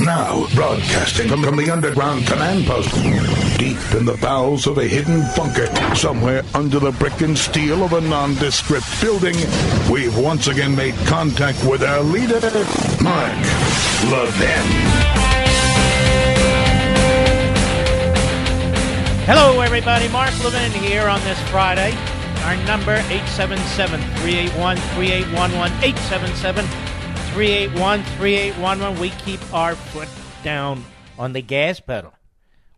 Now, broadcasting from the underground command post. Deep in the bowels of a hidden bunker, somewhere under the brick and steel of a nondescript building, we've once again made contact with our leader, Mark Levin. Hello, everybody. Mark Levin here on this Friday. Our number, 877-381-3811, 877-381-3811. We keep our foot down on the gas pedal.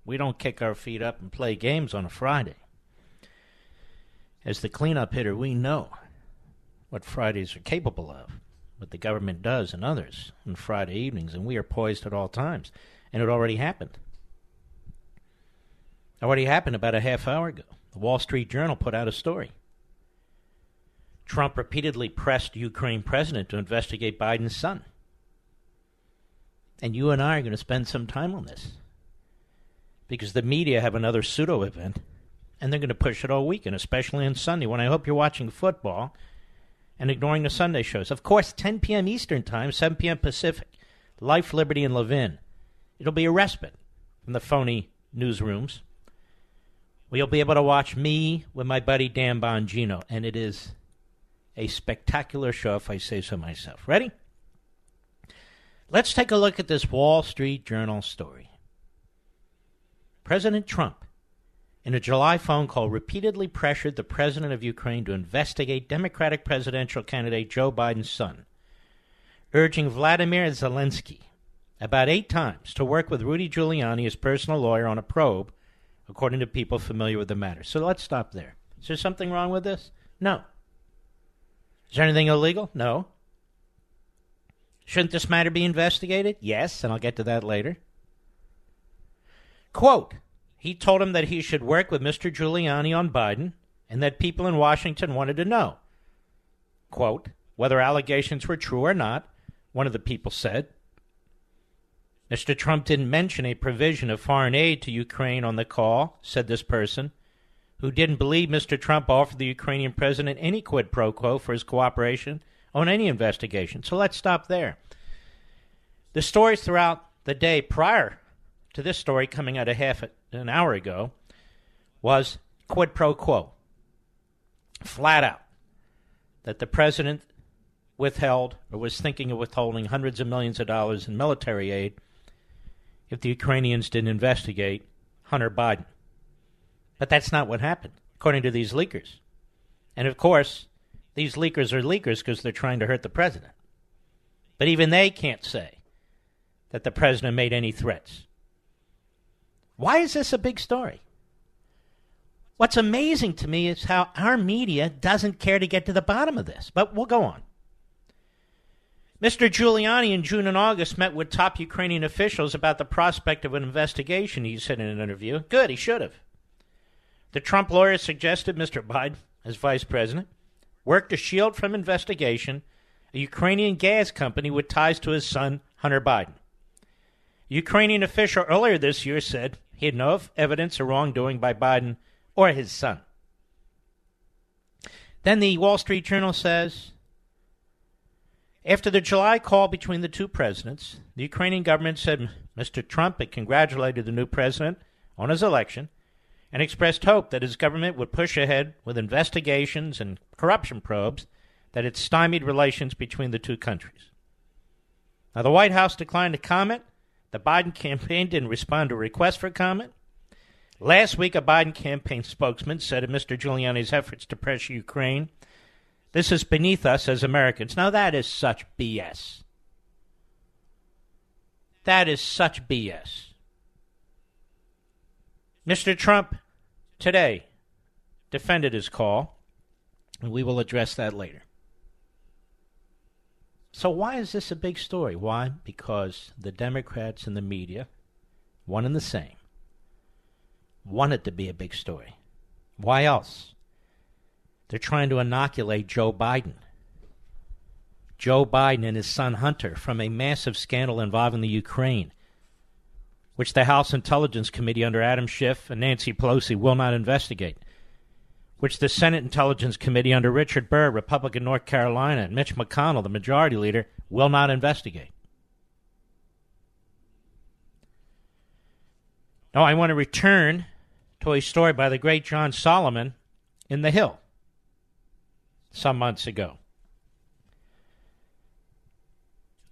We don't kick our feet up and play games on a Friday. As the cleanup hitter, we know what Fridays are capable of, what the government does and others on Friday evenings, and we are poised at all times. And it already happened. About a half hour ago. The Wall Street Journal put out a story. Trump repeatedly pressed Ukraine president to investigate Biden's son. And you and I are going to spend some time on this, because the media have another pseudo-event, and they're going to push it all weekend, especially on Sunday, when I hope you're watching football and ignoring the Sunday shows. Of course, 10 p.m. Eastern Time, 7 p.m. Pacific, Life, Liberty, and Levin. It'll be a respite from the phony newsrooms. We'll be able to watch me with my buddy Dan Bongino, and it is a spectacular show, if I say so myself. Ready? Let's take a look at this Wall Street Journal story. President Trump, in a July phone call, repeatedly pressured the president of Ukraine to investigate Democratic presidential candidate Joe Biden's son, urging Vladimir Zelensky about 8 times to work with Rudy Giuliani, his personal lawyer, on a probe, according to people familiar with the matter. So let's stop there. Is there something wrong with this? No. Is there anything illegal? No. Shouldn't this matter be investigated? Yes, and I'll get to that later. Quote, he told him that he should work with Mr. Giuliani on Biden and that people in Washington wanted to know, quote, whether allegations were true or not, one of the people said. Mr. Trump didn't mention a provision of foreign aid to Ukraine on the call, said this person, who didn't believe Mr. Trump offered the Ukrainian president any quid pro quo for his cooperation on any investigation. So let's stop there. The stories throughout the day prior to this story coming out a half an hour ago was quid pro quo, flat out, that the president withheld or was thinking of withholding hundreds of millions of dollars in military aid if the Ukrainians didn't investigate Hunter Biden. But that's not what happened, according to these leakers. And of course, these leakers are leakers because they're trying to hurt the president. But even they can't say that the president made any threats. Why is this a big story? What's amazing to me is how our media doesn't care to get to the bottom of this, but we'll go on. Mr. Giuliani in June and August met with top Ukrainian officials about the prospect of an investigation, he said in an interview. Good, he should have. The Trump lawyer suggested Mr. Biden, as vice president, worked to shield from investigation a Ukrainian gas company with ties to his son, Hunter Biden. Ukrainian official earlier this year said he had no evidence of wrongdoing by Biden or his son. Then the Wall Street Journal says, after the July call between the two presidents, the Ukrainian government said Mr. Trump had congratulated the new president on his election and expressed hope that his government would push ahead with investigations and corruption probes that had stymied relations between the two countries. Now, the White House declined to comment. The Biden campaign didn't respond to a request for comment. Last week, a Biden campaign spokesman said of Mr. Giuliani's efforts to pressure Ukraine, this is beneath us as Americans. Now, that is such BS. That is such BS. Mr. Trump today defended his call, and we will address that later. So why is this a big story? Why? Because the Democrats and the media, one and the same, want it to be a big story. Why else? They're trying to inoculate Joe Biden. Joe Biden and his son Hunter from a massive scandal involving the Ukraine, which the House Intelligence Committee under Adam Schiff and Nancy Pelosi will not investigate, which the Senate Intelligence Committee under Richard Burr, Republican North Carolina, and Mitch McConnell, the majority leader, will not investigate. Now, I want to return to a story by the great John Solomon in The Hill some months ago.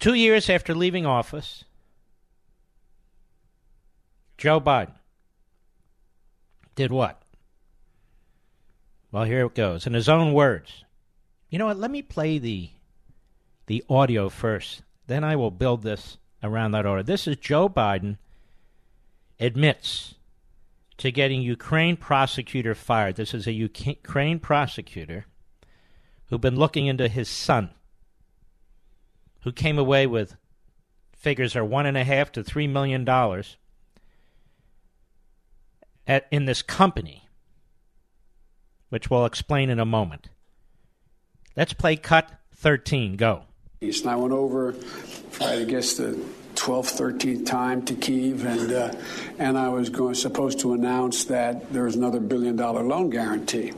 2 years after leaving office, Joe Biden did what? Well, here it goes. In his own words. You know what? Let me play the audio first. Then I will build this around that order. This is Joe Biden admits to getting Ukraine prosecutor fired. This is a Ukraine prosecutor who'd been looking into his son, who came away with figures are $1.5 to $3 million in this company, which we'll explain in a moment. Let's play cut 13. Go. And I went over, I guess, the 12th, 13th time to Kyiv, and I was supposed to announce that there was another billion-dollar loan guarantee.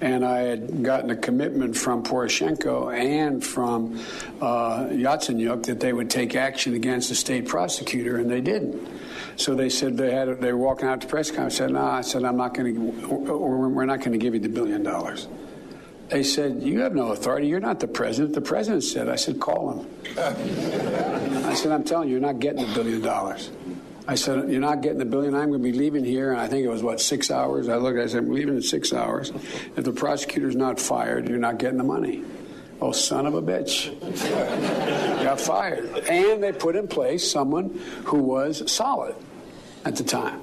And I had gotten a commitment from Poroshenko and from Yatsenyuk that they would take action against the state prosecutor, and they didn't. So they said they were walking out to press conference. I said, no, I'm not going to, or we're not going to give you the $1 billion. They said, you have no authority. You're not the president. The president said. I said, call him. I said, I'm telling you, you're not getting the $1 billion. I said, you're not getting the billion. I'm going to be leaving here. And I think it was, 6 hours? I looked, I said, I'm leaving in 6 hours. If the prosecutor's not fired, you're not getting the money. Oh, son of a bitch. Got fired. And they put in place someone who was solid at the time.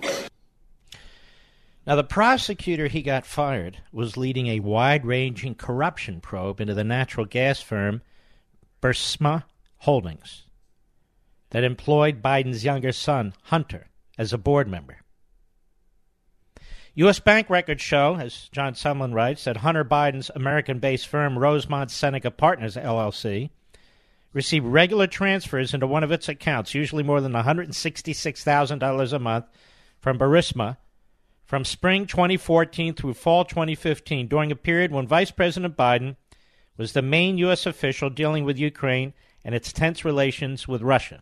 Now, the prosecutor he got fired was leading a wide-ranging corruption probe into the natural gas firm Burisma Holdings that employed Biden's younger son, Hunter, as a board member. U.S. bank records show, as John Solomon writes, that Hunter Biden's American-based firm Rosemont Seneca Partners, LLC, received regular transfers into one of its accounts, usually more than $166,000 a month, from Burisma from spring 2014 through fall 2015, during a period when Vice President Biden was the main U.S. official dealing with Ukraine and its tense relations with Russia.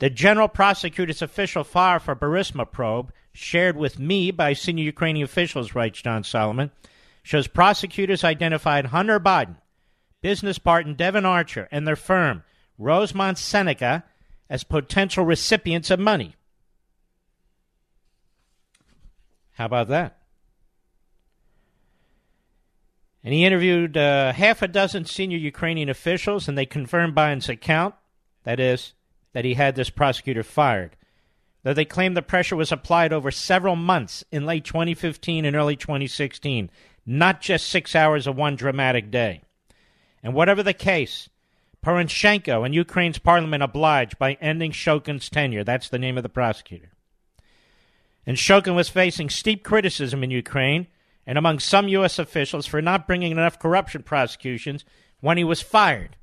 The general prosecutor's official file for Burisma probe, shared with me by senior Ukrainian officials, writes John Solomon, shows prosecutors identified Hunter Biden, business partner Devin Archer, and their firm, Rosemont Seneca, as potential recipients of money. How about that? And he interviewed half a dozen senior Ukrainian officials, and they confirmed Biden's account, that is, that he had this prosecutor fired, though they claim the pressure was applied over several months in late 2015 and early 2016, not just 6 hours of one dramatic day. And whatever the case, Poroshenko and Ukraine's parliament obliged by ending Shokin's tenure. That's the name of the prosecutor. And Shokin was facing steep criticism in Ukraine and among some U.S. officials for not bringing enough corruption prosecutions when he was fired.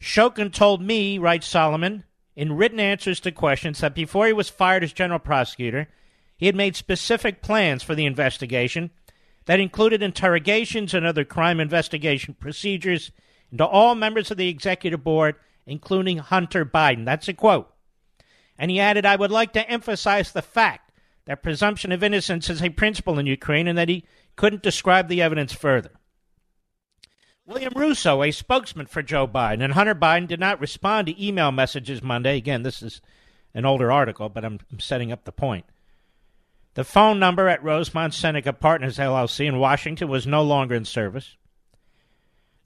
Shokin told me, writes Solomon, in written answers to questions, that before he was fired as general prosecutor, he had made specific plans for the investigation that included interrogations and other crime investigation procedures into all members of the executive board, including Hunter Biden. That's a quote. And he added, I would like to emphasize the fact that presumption of innocence is a principle in Ukraine and that he couldn't describe the evidence further. William Russo, a spokesman for Joe Biden, and Hunter Biden did not respond to email messages Monday. Again, this is an older article, but I'm setting up the point. The phone number at Rosemont Seneca Partners, LLC in Washington was no longer in service.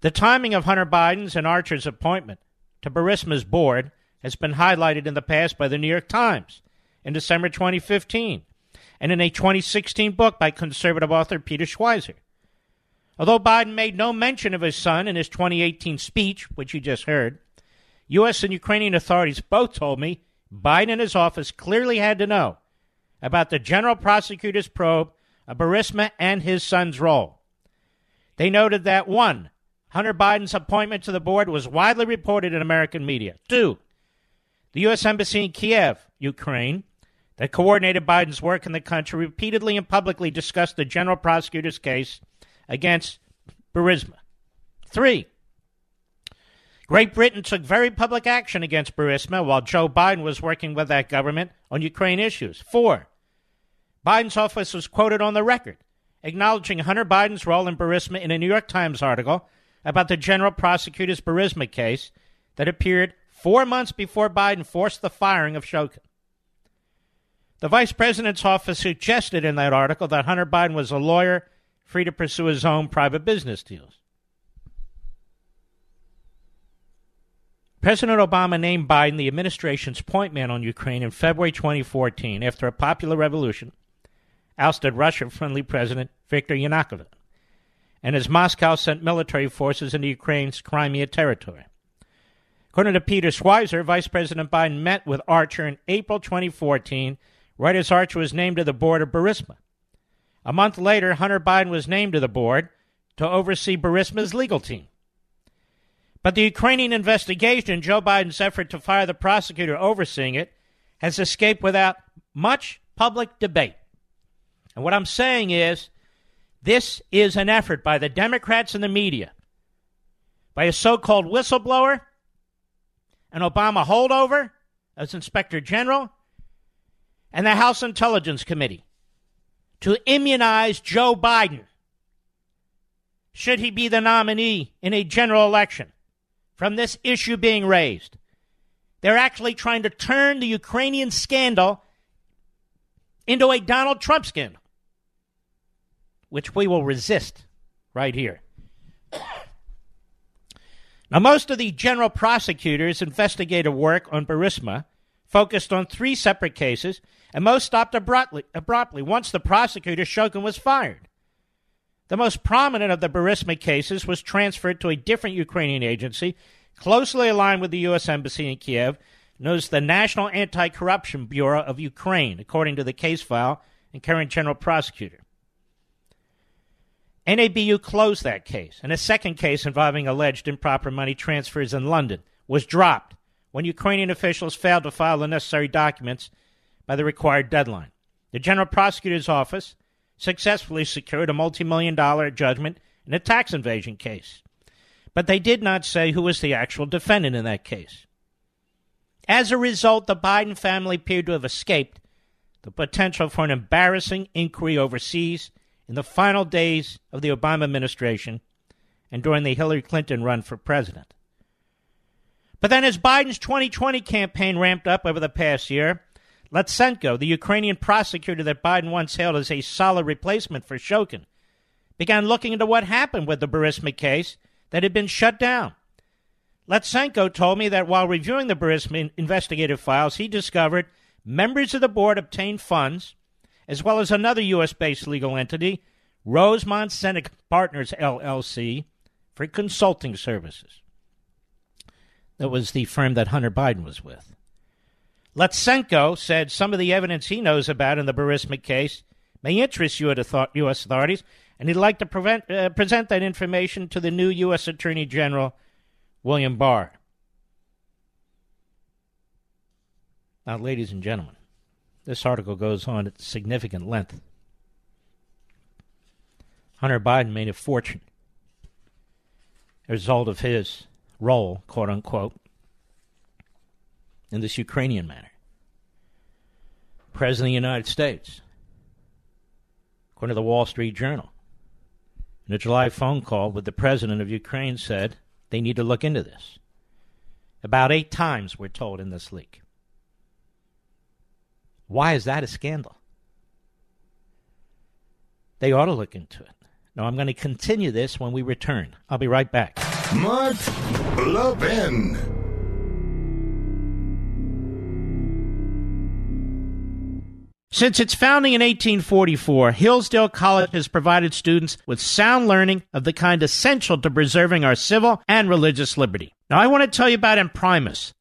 The timing of Hunter Biden's and Archer's appointment to Burisma's board has been highlighted in the past by the New York Times in December 2015 and in a 2016 book by conservative author Peter Schweizer. Although Biden made no mention of his son in his 2018 speech, which you just heard, U.S. and Ukrainian authorities both told me Biden and his office clearly had to know about the general prosecutor's probe Burisma and his son's role. They noted that, one, Hunter Biden's appointment to the board was widely reported in American media. Two, the U.S. Embassy in Kiev, Ukraine, that coordinated Biden's work in the country, repeatedly and publicly discussed the general prosecutor's case against Burisma. Three, Great Britain took very public action against Burisma while Joe Biden was working with that government on Ukraine issues. Four, Biden's office was quoted on the record, acknowledging Hunter Biden's role in Burisma in a New York Times article about the general prosecutor's Burisma case that appeared 4 months before Biden forced the firing of Shokin. The vice president's office suggested in that article that Hunter Biden was a lawyer free to pursue his own private business deals. President Obama named Biden the administration's point man on Ukraine in February 2014 after a popular revolution ousted Russia-friendly President Viktor Yanukovych, and as Moscow sent military forces into Ukraine's Crimea territory. According to Peter Schweizer, Vice President Biden met with Archer in April 2014, right as Archer was named to the board of Burisma. A month later, Hunter Biden was named to the board to oversee Burisma's legal team. But the Ukrainian investigation, Joe Biden's effort to fire the prosecutor overseeing it, has escaped without much public debate. And what I'm saying is, this is an effort by the Democrats and the media, by a so-called whistleblower, an Obama holdover as Inspector General, and the House Intelligence Committee to immunize Joe Biden should he be the nominee in a general election from this issue being raised. They're actually trying to turn the Ukrainian scandal into a Donald Trump scandal, which we will resist right here. Now, most of the general prosecutors' investigative work on Burisma focused on three separate cases, and most stopped abruptly once the prosecutor, Shokin, was fired. The most prominent of the Burisma cases was transferred to a different Ukrainian agency closely aligned with the U.S. Embassy in Kiev, known as the National Anti-Corruption Bureau of Ukraine, according to the case file and current general prosecutor. NABU closed that case, and a second case involving alleged improper money transfers in London was dropped when Ukrainian officials failed to file the necessary documents by the required deadline. The general prosecutor's office successfully secured a multi-million-dollar judgment in a tax invasion case, but they did not say who was the actual defendant in that case. As a result, the Biden family appeared to have escaped the potential for an embarrassing inquiry overseas in the final days of the Obama administration and during the Hillary Clinton run for president. But then as Biden's 2020 campaign ramped up over the past year, Lutsenko, the Ukrainian prosecutor that Biden once hailed as a solid replacement for Shokin, began looking into what happened with the Burisma case that had been shut down. Lutsenko told me that while reviewing the Burisma investigative files, he discovered members of the board obtained funds as well as another U.S.-based legal entity, Rosemont Seneca Partners, LLC, for consulting services. That was the firm that Hunter Biden was with. Lutsenko said some of the evidence he knows about in the Burisma case may interest U.S. authorities, and he'd like to present that information to the new U.S. Attorney General, William Barr. Now, ladies and gentlemen, this article goes on at significant length. Hunter Biden made a fortune as a result of his role, quote unquote, in this Ukrainian matter. President of the United States, according to the Wall Street Journal, in a July phone call with the president of Ukraine, said they need to look into this. About 8 times, we're told, in this leak. Why is that a scandal? They ought to look into it. Now, I'm going to continue this when we return. I'll be right back. Mark Levin. Since its founding in 1844, Hillsdale College has provided students with sound learning of the kind essential to preserving our civil and religious liberty. Now, I want to tell you about Imprimis,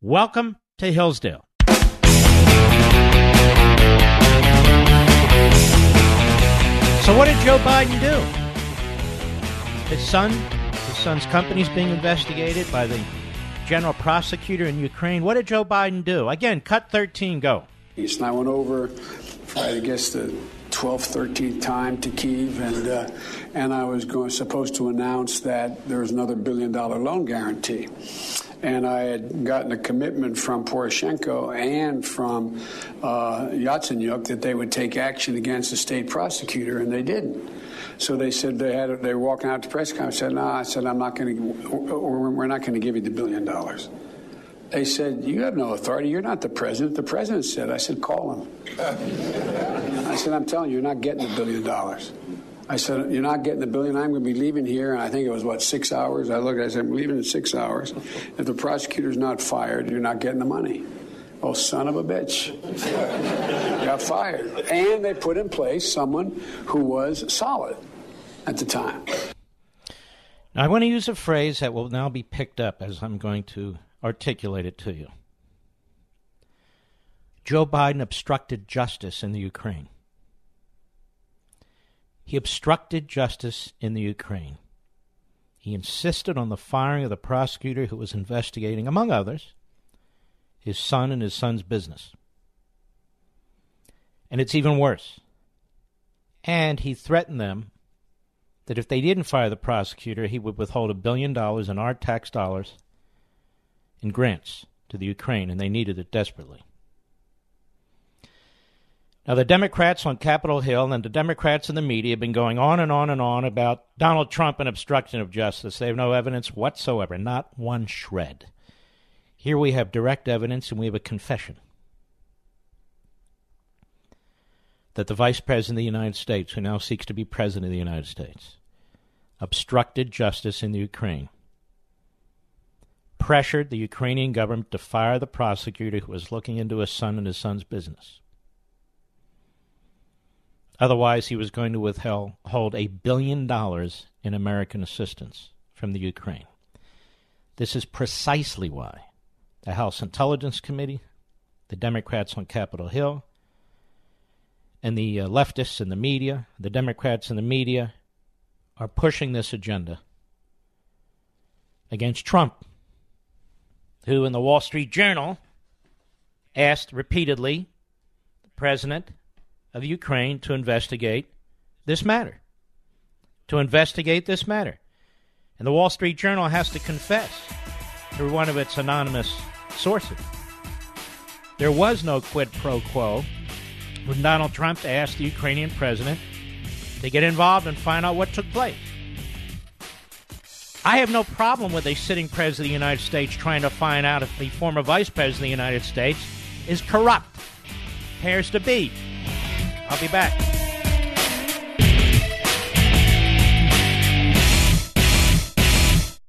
Welcome to Hillsdale. So what did Joe Biden do? His son's company's being investigated by the general prosecutor in Ukraine. What did Joe Biden do? Again, cut 13, go. He's now went over, I guess, the 12th, 13th time to Kyiv, and I was supposed to announce that there was another billion-dollar loan guarantee. And I had gotten a commitment from Poroshenko and from Yatsenyuk that they would take action against the state prosecutor, and they didn't. So they said they were walking out to press conference. Said, "No, I'm not going to. We're not going to give you the $1 billion." They said, "You have no authority. You're not the president." The president said, "I said call him." I said, "I'm telling you, you're not getting the $1 billion." I said, "You're not getting the billion. I'm going to be leaving here." And I think it was, 6 hours? I looked, I said, "I'm leaving in 6 hours. If the prosecutor's not fired, you're not getting the money." Oh, son of a bitch. Got fired. And they put in place someone who was solid at the time. Now, I want to use a phrase that will now be picked up as I'm going to articulate it to you. Joe Biden obstructed justice in the Ukraine. He obstructed justice in the Ukraine. He insisted on the firing of the prosecutor who was investigating, among others, his son and his son's business. And it's even worse. And he threatened them that if they didn't fire the prosecutor, he would withhold $1 billion in our tax dollars in grants to the Ukraine, and they needed it desperately. Now, the Democrats on Capitol Hill and the Democrats in the media have been going on and on and on about Donald Trump and obstruction of justice. They have no evidence whatsoever, not one shred. Here we have direct evidence, and we have a confession that the Vice President of the United States, who now seeks to be President of the United States, obstructed justice in the Ukraine, pressured the Ukrainian government to fire the prosecutor who was looking into his son and his son's business. Otherwise, he was going to withhold $1 billion in American assistance from the Ukraine. This is precisely why the House Intelligence Committee, the Democrats on Capitol Hill, and the leftists in the media, the Democrats in the media, are pushing this agenda against Trump, who in the Wall Street Journal asked repeatedly the president of Ukraine to investigate this matter. And the Wall Street Journal has to confess through one of its anonymous sources. There was no quid pro quo when Donald Trump asked the Ukrainian president to get involved and find out what took place. I have no problem with a sitting president of the United States trying to find out if the former vice president of the United States is corrupt. Appears to be. I'll be back.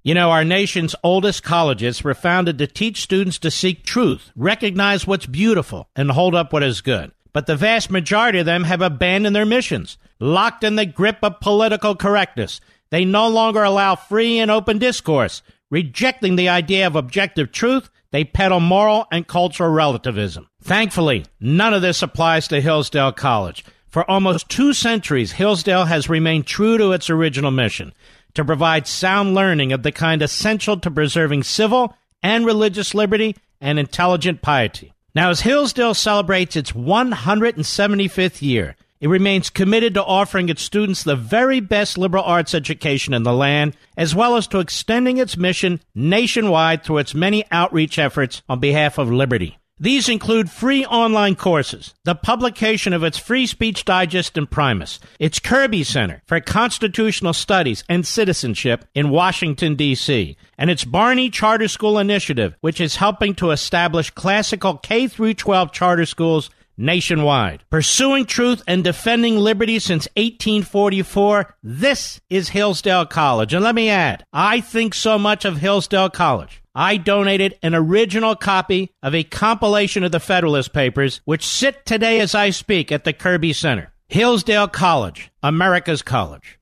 You know, our nation's oldest colleges were founded to teach students to seek truth, recognize what's beautiful, and hold up what is good. But the vast majority of them have abandoned their missions, locked in the grip of political correctness. They no longer allow free and open discourse. Rejecting the idea of objective truth, they peddle moral and cultural relativism. Thankfully, none of this applies to Hillsdale College. For almost 2 centuries, Hillsdale has remained true to its original mission, to provide sound learning of the kind essential to preserving civil and religious liberty and intelligent piety. Now, as Hillsdale celebrates its 175th year, It remains committed to offering its students the very best liberal arts education in the land, as well as to extending its mission nationwide through its many outreach efforts on behalf of liberty. These include free online courses, the publication of its Free Speech Digest Imprimis, its Kirby Center for Constitutional Studies and Citizenship in Washington, D.C., and its Barney Charter School Initiative, which is helping to establish classical K-12 charter schools nationwide. Pursuing truth and defending liberty since 1844, this is Hillsdale College. And let me add, I think so much of Hillsdale College. I donated an original copy of a compilation of the Federalist Papers, which sit today as I speak at the Kirby Center. Hillsdale College, America's college.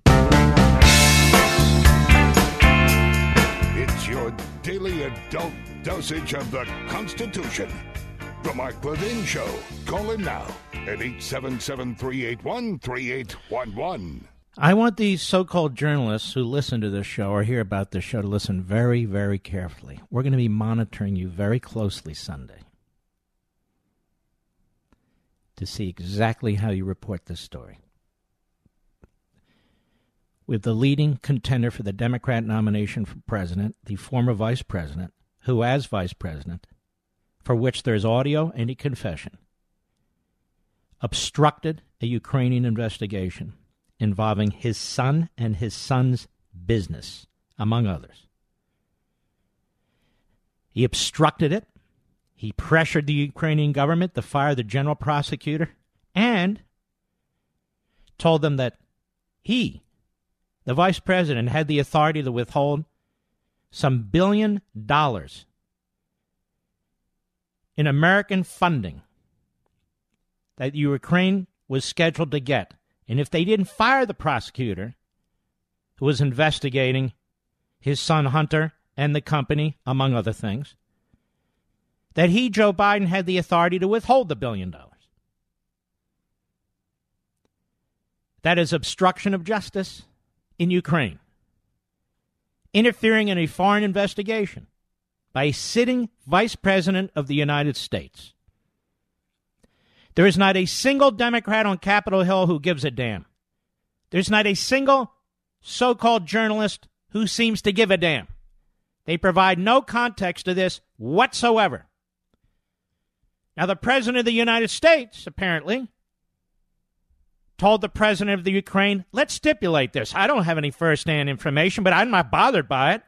It's your daily adult dosage of the Constitution. The Mark Levin Show. Call in now at 877-381-3811. I want these so-called journalists who listen to this show or hear about this show to listen very, very carefully. We're going to be monitoring you very closely Sunday to see exactly how you report this story. With the leading contender for the Democrat nomination for president, the former vice president, who as vice president, for which there's audio and a confession, obstructed a Ukrainian investigation involving his son and his son's business, among others. He obstructed it. He pressured the Ukrainian government to fire the general prosecutor and told them that he, the vice president, had the authority to withhold some $billions in American funding that Ukraine was scheduled to get. And if they didn't fire the prosecutor who was investigating his son Hunter and the company, among other things, that he, Joe Biden, had the authority to withhold the $billions. That is obstruction of justice in Ukraine. Interfering in a foreign investigation by a sitting vice president of the United States. There is not a single Democrat on Capitol Hill who gives a damn. There's not a single so-called journalist who seems to give a damn. They provide no context to this whatsoever. Now, the president of the United States, apparently, told the president of the Ukraine, let's stipulate this. I don't have any first-hand information, but I'm not bothered by it.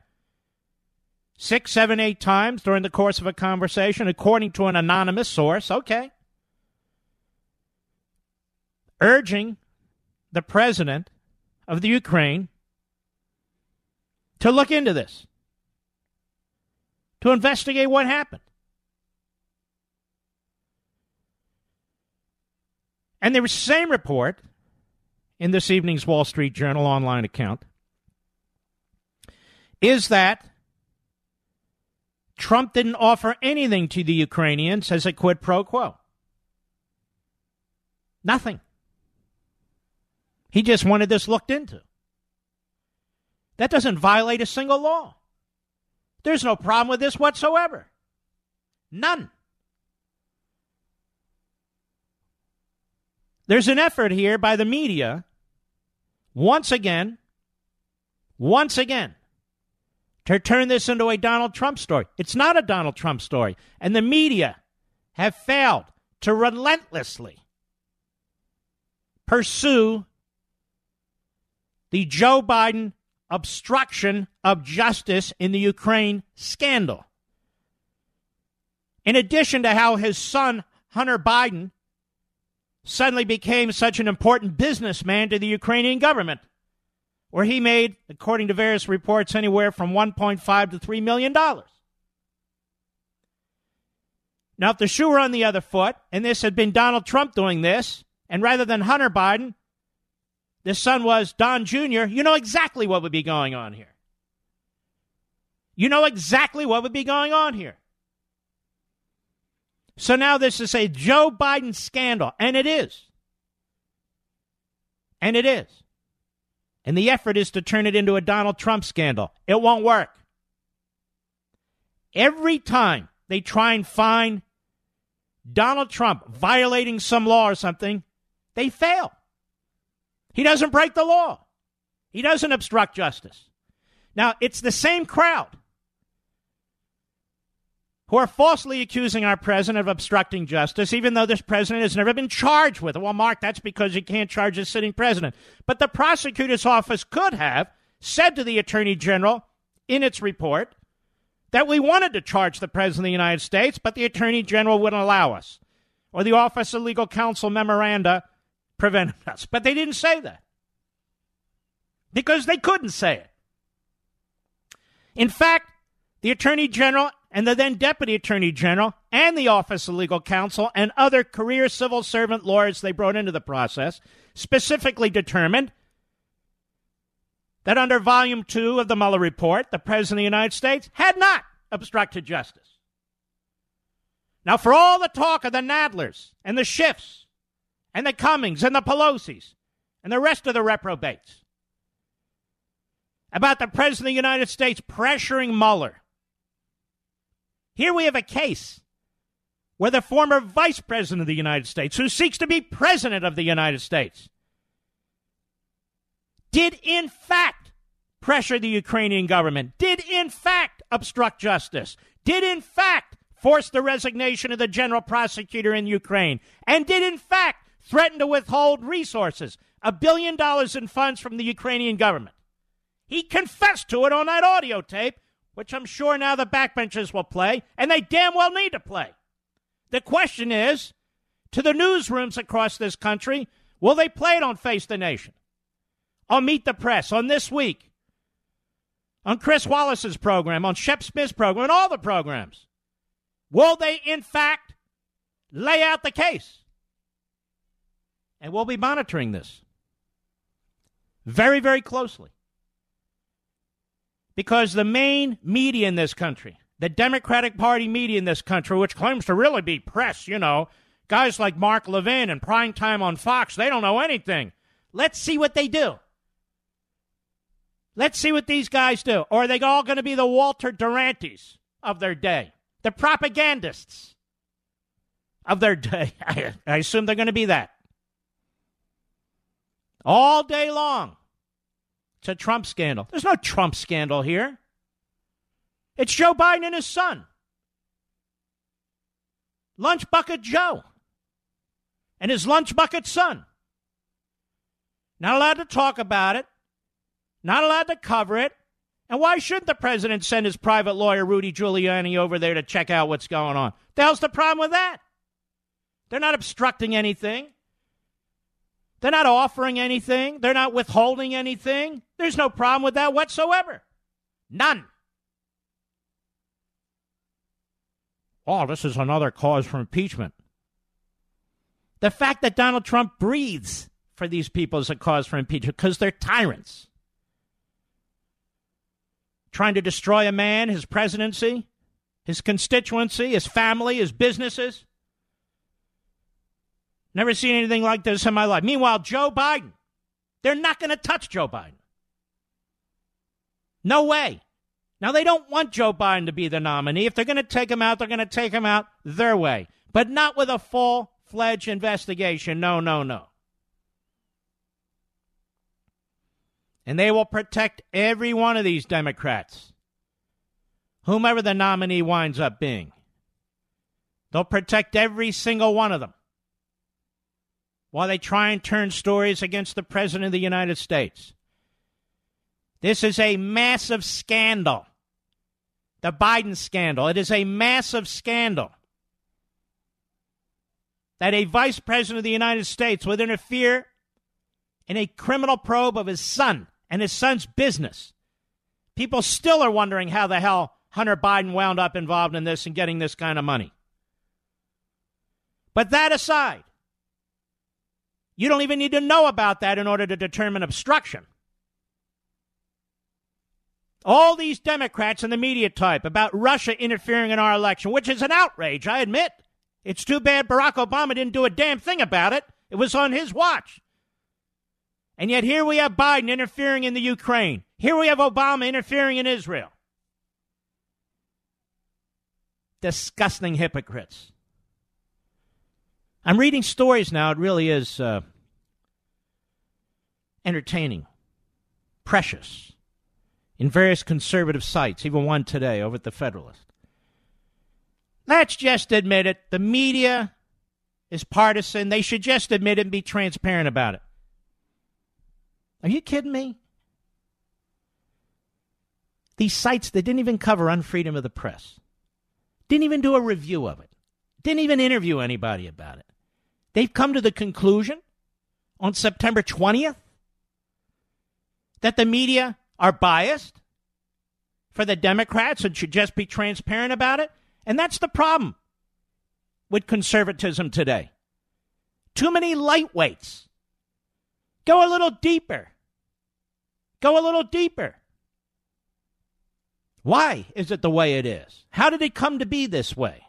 6, 7, 8 times during the course of a conversation, according to an anonymous source. Okay. Urging the president of the Ukraine to look into this, to investigate what happened. And the same report in this evening's Wall Street Journal online account is that Trump didn't offer anything to the Ukrainians as a quid pro quo. Nothing. He just wanted this looked into. That doesn't violate a single law. There's no problem with this whatsoever. None. There's an effort here by the media, once again, to turn this into a Donald Trump story. It's not a Donald Trump story. And the media have failed to relentlessly pursue the Joe Biden obstruction of justice in the Ukraine scandal. In addition to how his son, Hunter Biden, suddenly became such an important businessman to the Ukrainian government, where he made, according to various reports, anywhere from $1.5 to $3 million. Now, if the shoe were on the other foot, and this had been Donald Trump doing this, and rather than Hunter Biden, the son was Don Jr., you know exactly what would be going on here. So now this is a Joe Biden scandal, and it is. And the effort is to turn it into a Donald Trump scandal. It won't work. Every time they try and find Donald Trump violating some law or something, they fail. He doesn't break the law. He doesn't obstruct justice. Now, it's the same crowd who are falsely accusing our president of obstructing justice, even though this president has never been charged with it. Well, Mark, that's because you can't charge a sitting president. But the prosecutor's office could have said to the attorney general in its report that we wanted to charge the president of the United States, but the attorney general wouldn't allow us, or the Office of Legal Counsel memoranda prevented us. But they didn't say that because they couldn't say it. In fact, the attorney general and the then Deputy Attorney General and the Office of Legal Counsel and other career civil servant lawyers they brought into the process specifically determined that under Volume 2 of the Mueller Report, the President of the United States had not obstructed justice. Now, for all the talk of the Nadlers and the Schiffs and the Cummings and the Pelosis and the rest of the reprobates about the President of the United States pressuring Mueller, here we have a case where the former vice president of the United States, who seeks to be president of the United States, did in fact pressure the Ukrainian government, did in fact obstruct justice, did in fact force the resignation of the general prosecutor in Ukraine, and did in fact threaten to withhold resources, $1 billion in funds from the Ukrainian government. He confessed to it on that audio tape, which I'm sure now the backbenchers will play, and they damn well need to play. The question is, to the newsrooms across this country, will they play it on Face the Nation, on Meet the Press, on This Week, on Chris Wallace's program, on Shep Smith's program, and all the programs? Will they, in fact, lay out the case? And we'll be monitoring this very, very closely. Because the main media in this country, the Democratic Party media in this country, which claims to really be press, you know, guys like Mark Levin and Primetime on Fox, they don't know anything. Let's see what they do. Let's see what these guys do. Or are they all going to be the Walter Durantes of their day, the propagandists of their day? I assume they're going to be that. All day long. It's a Trump scandal. There's no Trump scandal here. It's Joe Biden and his son, Lunch Bucket Joe, and his lunch bucket son. Not allowed to talk about it. Not allowed to cover it. And why shouldn't the president send his private lawyer, Rudy Giuliani, over there to check out what's going on? The hell's the problem with that? They're not obstructing anything. They're not offering anything. They're not withholding anything. There's no problem with that whatsoever. None. Oh, this is another cause for impeachment. The fact that Donald Trump breathes for these people is a cause for impeachment because they're tyrants. Trying to destroy a man, his presidency, his constituency, his family, his businesses. Never seen anything like this in my life. Meanwhile, Joe Biden, they're not going to touch Joe Biden. No way. Now, they don't want Joe Biden to be the nominee. If they're going to take him out, they're going to take him out their way. But not with a full-fledged investigation. No, no, no. And they will protect every one of these Democrats, whomever the nominee winds up being. They'll protect every single one of them while they try and turn stories against the President of the United States. This is a massive scandal. The Biden scandal. It is a massive scandal that a Vice President of the United States would interfere in a criminal probe of his son and his son's business. People still are wondering how the hell Hunter Biden wound up involved in this and getting this kind of money. But that aside, you don't even need to know about that in order to determine obstruction. All these Democrats and the media type about Russia interfering in our election, which is an outrage, I admit. It's too bad Barack Obama didn't do a damn thing about it. It was on his watch. And yet here we have Biden interfering in the Ukraine. Here we have Obama interfering in Israel. Disgusting hypocrites. I'm reading stories now. It really is entertaining, precious, in various conservative sites, even one today over at the Federalist. Let's just admit it. The media is partisan. They should just admit it and be transparent about it. Are you kidding me? These sites, they didn't even cover Unfreedom of the Press. Didn't even do a review of it. Didn't even interview anybody about it. They've come to the conclusion on September 20th that the media are biased for the Democrats and should just be transparent about it. And that's the problem with conservatism today. Too many lightweights. Go a little deeper. Go a little deeper. Why is it the way it is? How did it come to be this way?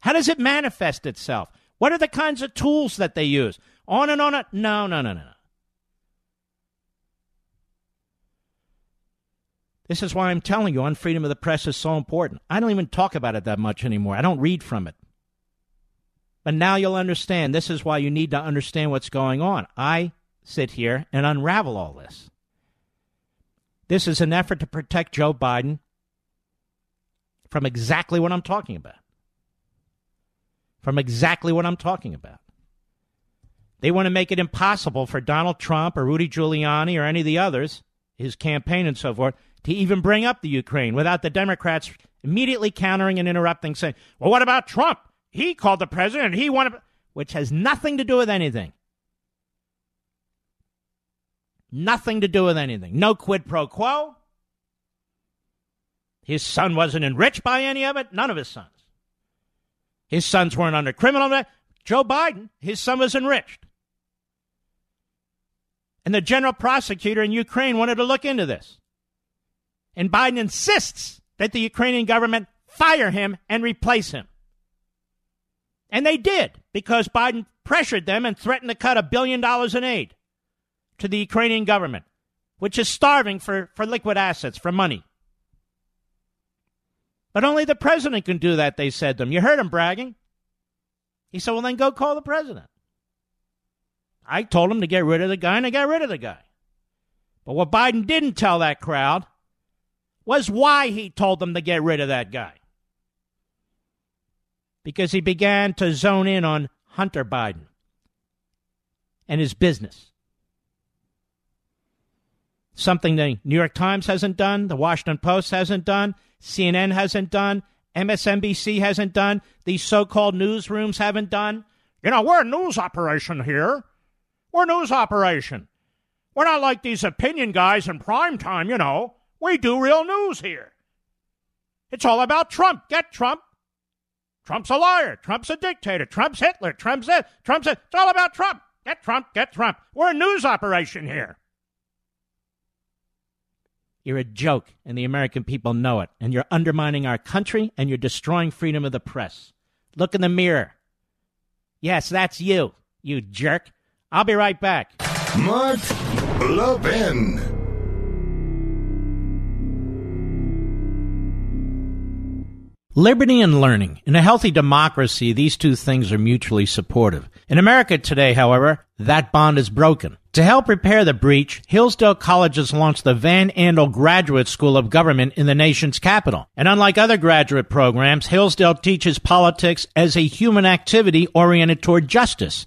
How does it manifest itself? What are the kinds of tools that they use? On and on. And No. This is why I'm telling you, Unfreedom of the Press is so important. I don't even talk about it that much anymore. I don't read from it. But now you'll understand. This is why you need to understand what's going on. I sit here and unravel all this. This is an effort to protect Joe Biden from exactly what I'm talking about. From exactly what I'm talking about. They want to make it impossible for Donald Trump or Rudy Giuliani or any of the others, his campaign and so forth, to even bring up the Ukraine without the Democrats immediately countering and interrupting, saying, well, what about Trump? He called the president. He wanted, which has nothing to do with anything. Nothing to do with anything. No quid pro quo. His son wasn't enriched by any of it. None of his sons. His sons weren't under criminal. Joe Biden, his son was enriched. And the general prosecutor in Ukraine wanted to look into this. And Biden insists that the Ukrainian government fire him and replace him. And they did, because Biden pressured them and threatened to cut $1 billion in aid to the Ukrainian government, which is starving for liquid assets, for money. But only the president can do that, they said to him. You heard him bragging. He said, well, then go call the president. I told him to get rid of the guy, and I got rid of the guy. But what Biden didn't tell that crowd was why he told them to get rid of that guy. Because he began to zone in on Hunter Biden and his business. Something the New York Times hasn't done, the Washington Post hasn't done, CNN hasn't done, MSNBC hasn't done, these so-called newsrooms haven't done. You know, we're a news operation here. We're a news operation. We're not like these opinion guys in prime time, you know. We do real news here. It's all about Trump. Get Trump. Trump's a liar. Trump's a dictator. Trump's Hitler. Trump's this. Trump's that. It's all about Trump. Get Trump. Get Trump. We're a news operation here. You're a joke, and the American people know it. And you're undermining our country, and you're destroying freedom of the press. Look in the mirror. Yes, that's you, you jerk. I'll be right back. Mark Levin. Liberty and learning. In a healthy democracy, these two things are mutually supportive. In America today, however, that bond is broken. To help repair the breach, Hillsdale College has launched the Van Andel Graduate School of Government in the nation's capital. And unlike other graduate programs, Hillsdale teaches politics as a human activity oriented toward justice.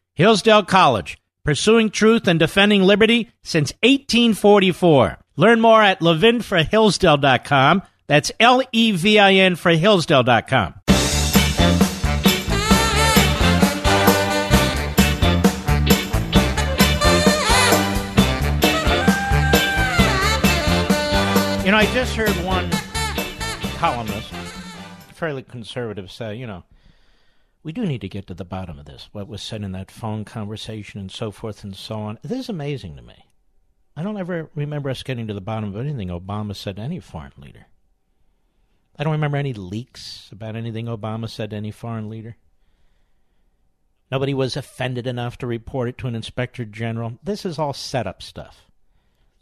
Hillsdale College, pursuing truth and defending liberty since 1844. Learn more at levinforhillsdale.com. That's L-E-V-I-N for Hillsdale.com. You know, I just heard one columnist, fairly conservative, say, you know, we do need to get to the bottom of this, what was said in that phone conversation and so forth and so on. This is amazing to me. I don't ever remember us getting to the bottom of anything Obama said to any foreign leader. I don't remember any leaks about anything Obama said to any foreign leader. Nobody was offended enough to report it to an inspector general. This is all setup stuff.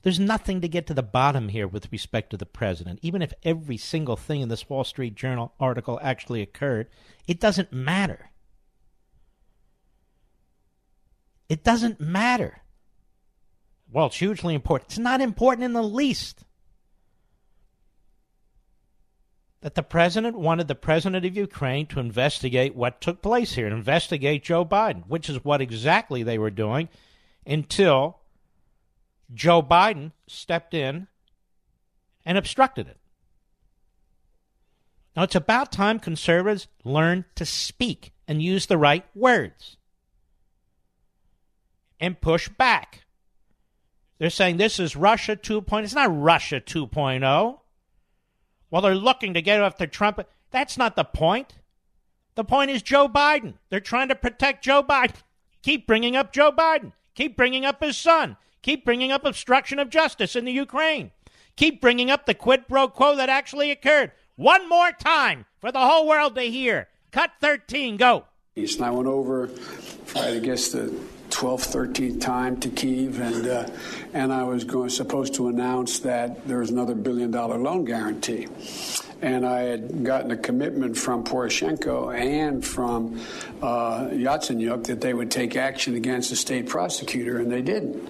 There's nothing to get to the bottom here with respect to the president. Even if every single thing in this Wall Street Journal article actually occurred, it doesn't matter. It doesn't matter. Well, it's hugely important. It's not important in the least. That the president wanted the president of Ukraine to investigate what took place here, and investigate Joe Biden, which is what exactly they were doing until Joe Biden stepped in and obstructed it. Now, it's about time conservatives learn to speak and use the right words and push back. They're saying this is Russia 2.0. It's not Russia 2.0. Well, they're looking to get after Trump. That's not the point. The point is Joe Biden. They're trying to protect Joe Biden. Keep bringing up Joe Biden. Keep bringing up his son. Keep bringing up obstruction of justice in the Ukraine. Keep bringing up the quid pro quo that actually occurred. One more time for the whole world to hear. Cut 13, go. It's now went over, I guess, the 12th, 13th time to Kyiv, and I was supposed to announce that there was another billion-dollar loan guarantee. And I had gotten a commitment from Poroshenko and from Yatsenyuk that they would take action against the state prosecutor, and they didn't.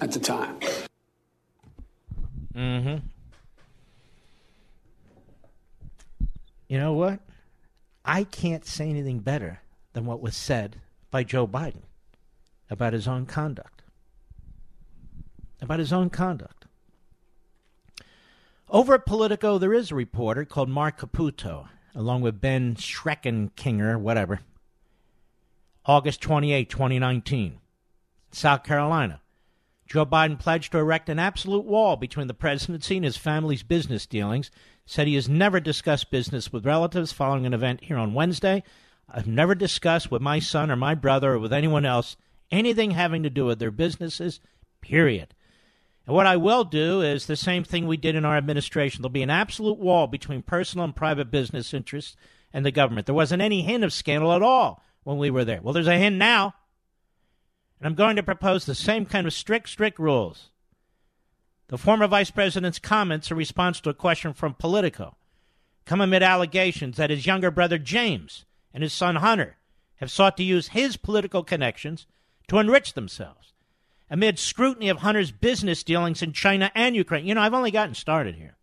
at the time. Mm-hmm. You know what? I can't say anything better than what was said by Joe Biden about his own conduct. Over at Politico, there is a reporter called Mark Caputo, along with Ben Schreckenkinger, whatever. August 28, 2019, South Carolina. Joe Biden pledged to erect an absolute wall between the presidency and his family's business dealings. Said he has never discussed business with relatives following an event here on Wednesday. "I've never discussed with my son or my brother or with anyone else anything having to do with their businesses, period. And what I will do is the same thing we did in our administration. There'll be an absolute wall between personal and private business interests and the government." There wasn't any hint of scandal at all when we were there. Well, there's a hint now. And I'm going to propose the same kind of strict rules. The former vice president's comments in response to a question from Politico come amid allegations that his younger brother James and his son Hunter have sought to use his political connections to enrich themselves, amid scrutiny of Hunter's business dealings in China and Ukraine. You know, I've only gotten started here.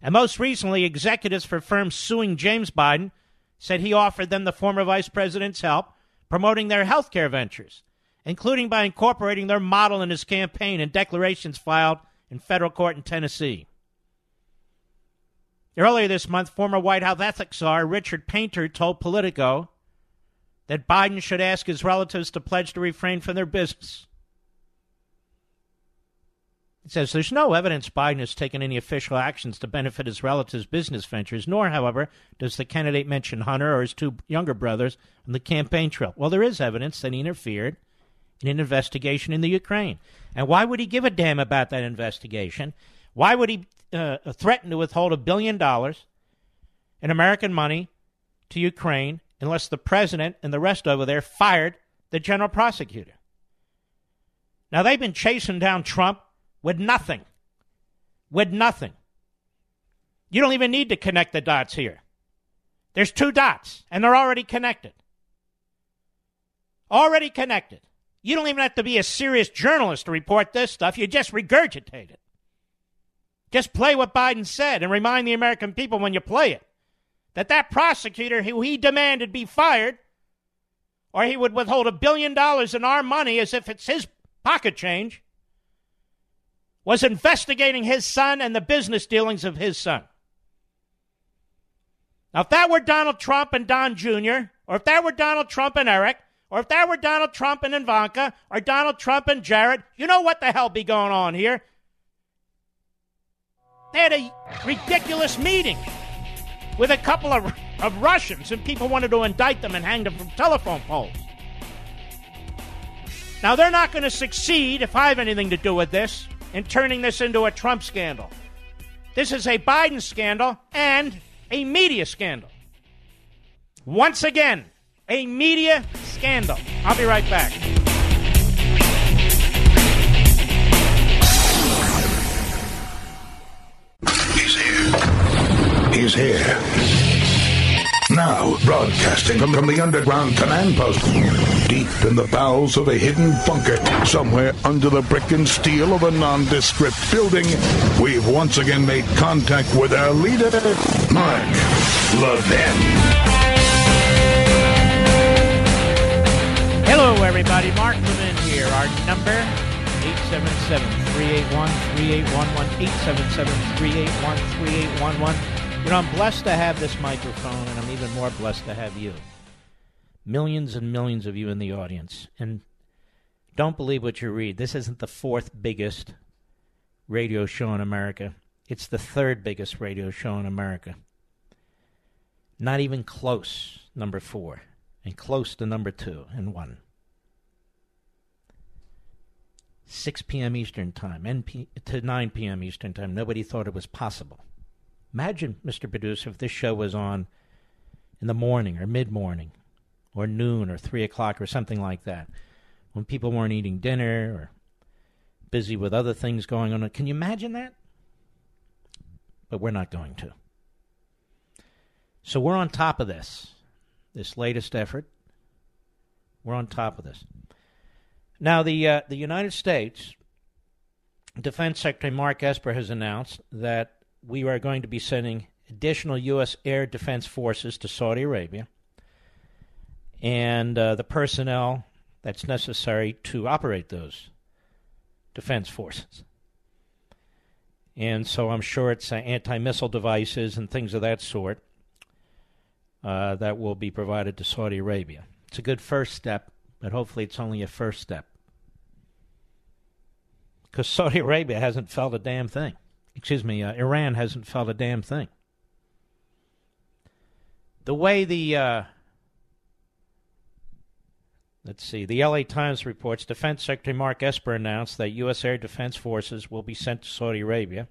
And most recently, executives for firms suing James Biden said he offered them the former vice president's help promoting their health care ventures, including by incorporating their model in his campaign and declarations filed in federal court in Tennessee. Earlier this month, former White House ethics czar Richard Painter told Politico that Biden should ask his relatives to pledge to refrain from their business. He says there's no evidence Biden has taken any official actions to benefit his relatives' business ventures, nor, however, does the candidate mention Hunter or his two younger brothers on the campaign trail. Well, there is evidence that he interfered in an investigation in the Ukraine. And why would he give a damn about that investigation? Why would he threaten to withhold $1 billion in American money to Ukraine unless the president and the rest over there fired the general prosecutor? Now, they've been chasing down Trump with nothing. You don't even need to connect the dots here. There's two dots, and they're already connected. You don't even have to be a serious journalist to report this stuff. You just regurgitate it. Just play what Biden said and remind the American people when you play it that that prosecutor who he demanded be fired, or he would withhold $1 billion in our money as if it's his pocket change, was investigating his son and the business dealings of his son. Now, if that were Donald Trump and Don Jr., or if that were Donald Trump and Eric, or if that were Donald Trump and Ivanka, or Donald Trump and Jared, you know what the hell be going on here. They had a ridiculous meeting with a couple of Russians, and people wanted to indict them and hang them from telephone poles. Now, they're not going to succeed, if I have anything to do with this, in turning this into a Trump scandal. This is a Biden scandal and a media scandal. Once again, a media scandal. I'll be right back. He's here. Now, broadcasting from the underground command post, deep in the bowels of a hidden bunker, somewhere under the brick and steel of a nondescript building, we've once again made contact with our leader, Mark Levin. Hello, everybody. Mark Levin here. Our number, 877-381-3811, 877-381-3811. You know, I'm blessed to have this microphone, and I'm even more blessed to have you. Millions and millions of you in the audience. And don't believe what you read. This isn't the fourth biggest radio show in America. It's the third biggest radio show in America. Not even close, number 4, and close to number 2 and 1. 6 p.m. Eastern Time, to 9 p.m. Eastern Time. Nobody thought it was possible. Imagine, Mr. Producer, if this show was on in the morning or mid-morning or noon or 3 o'clock or something like that, when people weren't eating dinner or busy with other things going on. Can you imagine that? But we're not going to. So we're on top of this latest effort. We're on top of this. Now, the United States Defense Secretary Mark Esper has announced that we are going to be sending additional U.S. air defense forces to Saudi Arabia and the personnel that's necessary to operate those defense forces. And so I'm sure it's anti-missile devices and things of that sort that will be provided to Saudi Arabia. It's a good first step, but hopefully it's only a first step, because Saudi Arabia hasn't felt a damn thing. Excuse me, Iran hasn't felt a damn thing. The way the LA Times reports, Defense Secretary Mark Esper announced that U.S. Air Defense Forces will be sent to Saudi Arabia.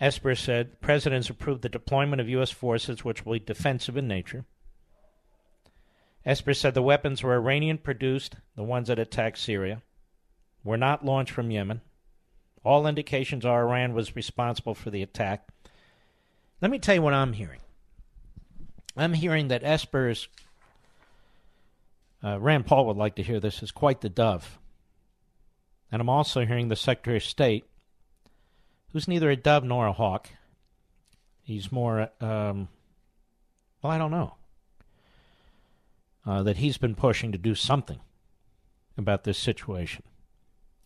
Esper said, the President's approved the deployment of U.S. forces, which will be defensive in nature. Esper said the weapons were Iranian-produced, the ones that attacked Syria, were not launched from Yemen. All indications are Iran was responsible for the attack. Let me tell you what I'm hearing. I'm hearing that Esper is, Rand Paul would like to hear this, is quite the dove. And I'm also hearing the Secretary of State, who's neither a dove nor a hawk. He's more, I don't know, that he's been pushing to do something about this situation.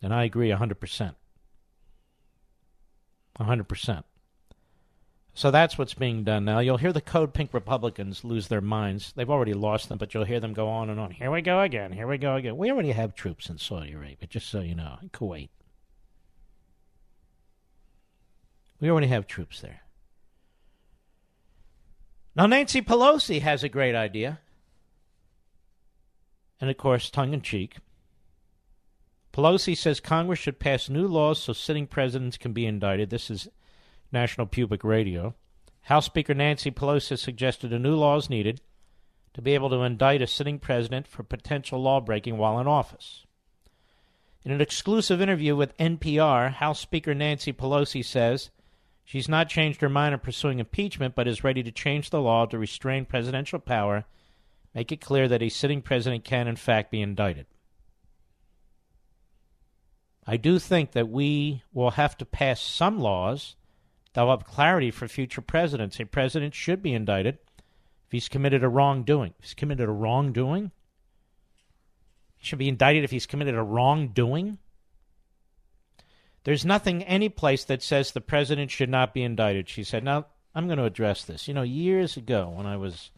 And I agree 100%. 100%. So that's what's being done now. You'll hear the Code Pink Republicans lose their minds. They've already lost them, but you'll hear them go on and on. Here we go again. Here we go again. We already have troops in Saudi Arabia, just so you know, in Kuwait. We already have troops there. Now, Nancy Pelosi has a great idea. And, of course, tongue-in-cheek. Pelosi says Congress should pass new laws so sitting presidents can be indicted. This is National Public Radio. House Speaker Nancy Pelosi suggested a new law is needed to be able to indict a sitting president for potential lawbreaking while in office. In an exclusive interview with NPR, House Speaker Nancy Pelosi says she's not changed her mind on pursuing impeachment, but is ready to change the law to restrain presidential power, make it clear that a sitting president can, in fact, be indicted. I do think that we will have to pass some laws that will have clarity for future presidents. A president should be indicted if he's committed a wrongdoing. If he's committed a wrongdoing? He should be indicted if he's committed a wrongdoing? There's nothing any place that says the president should not be indicted, she said. Now, I'm going to address this. You know, years ago when I was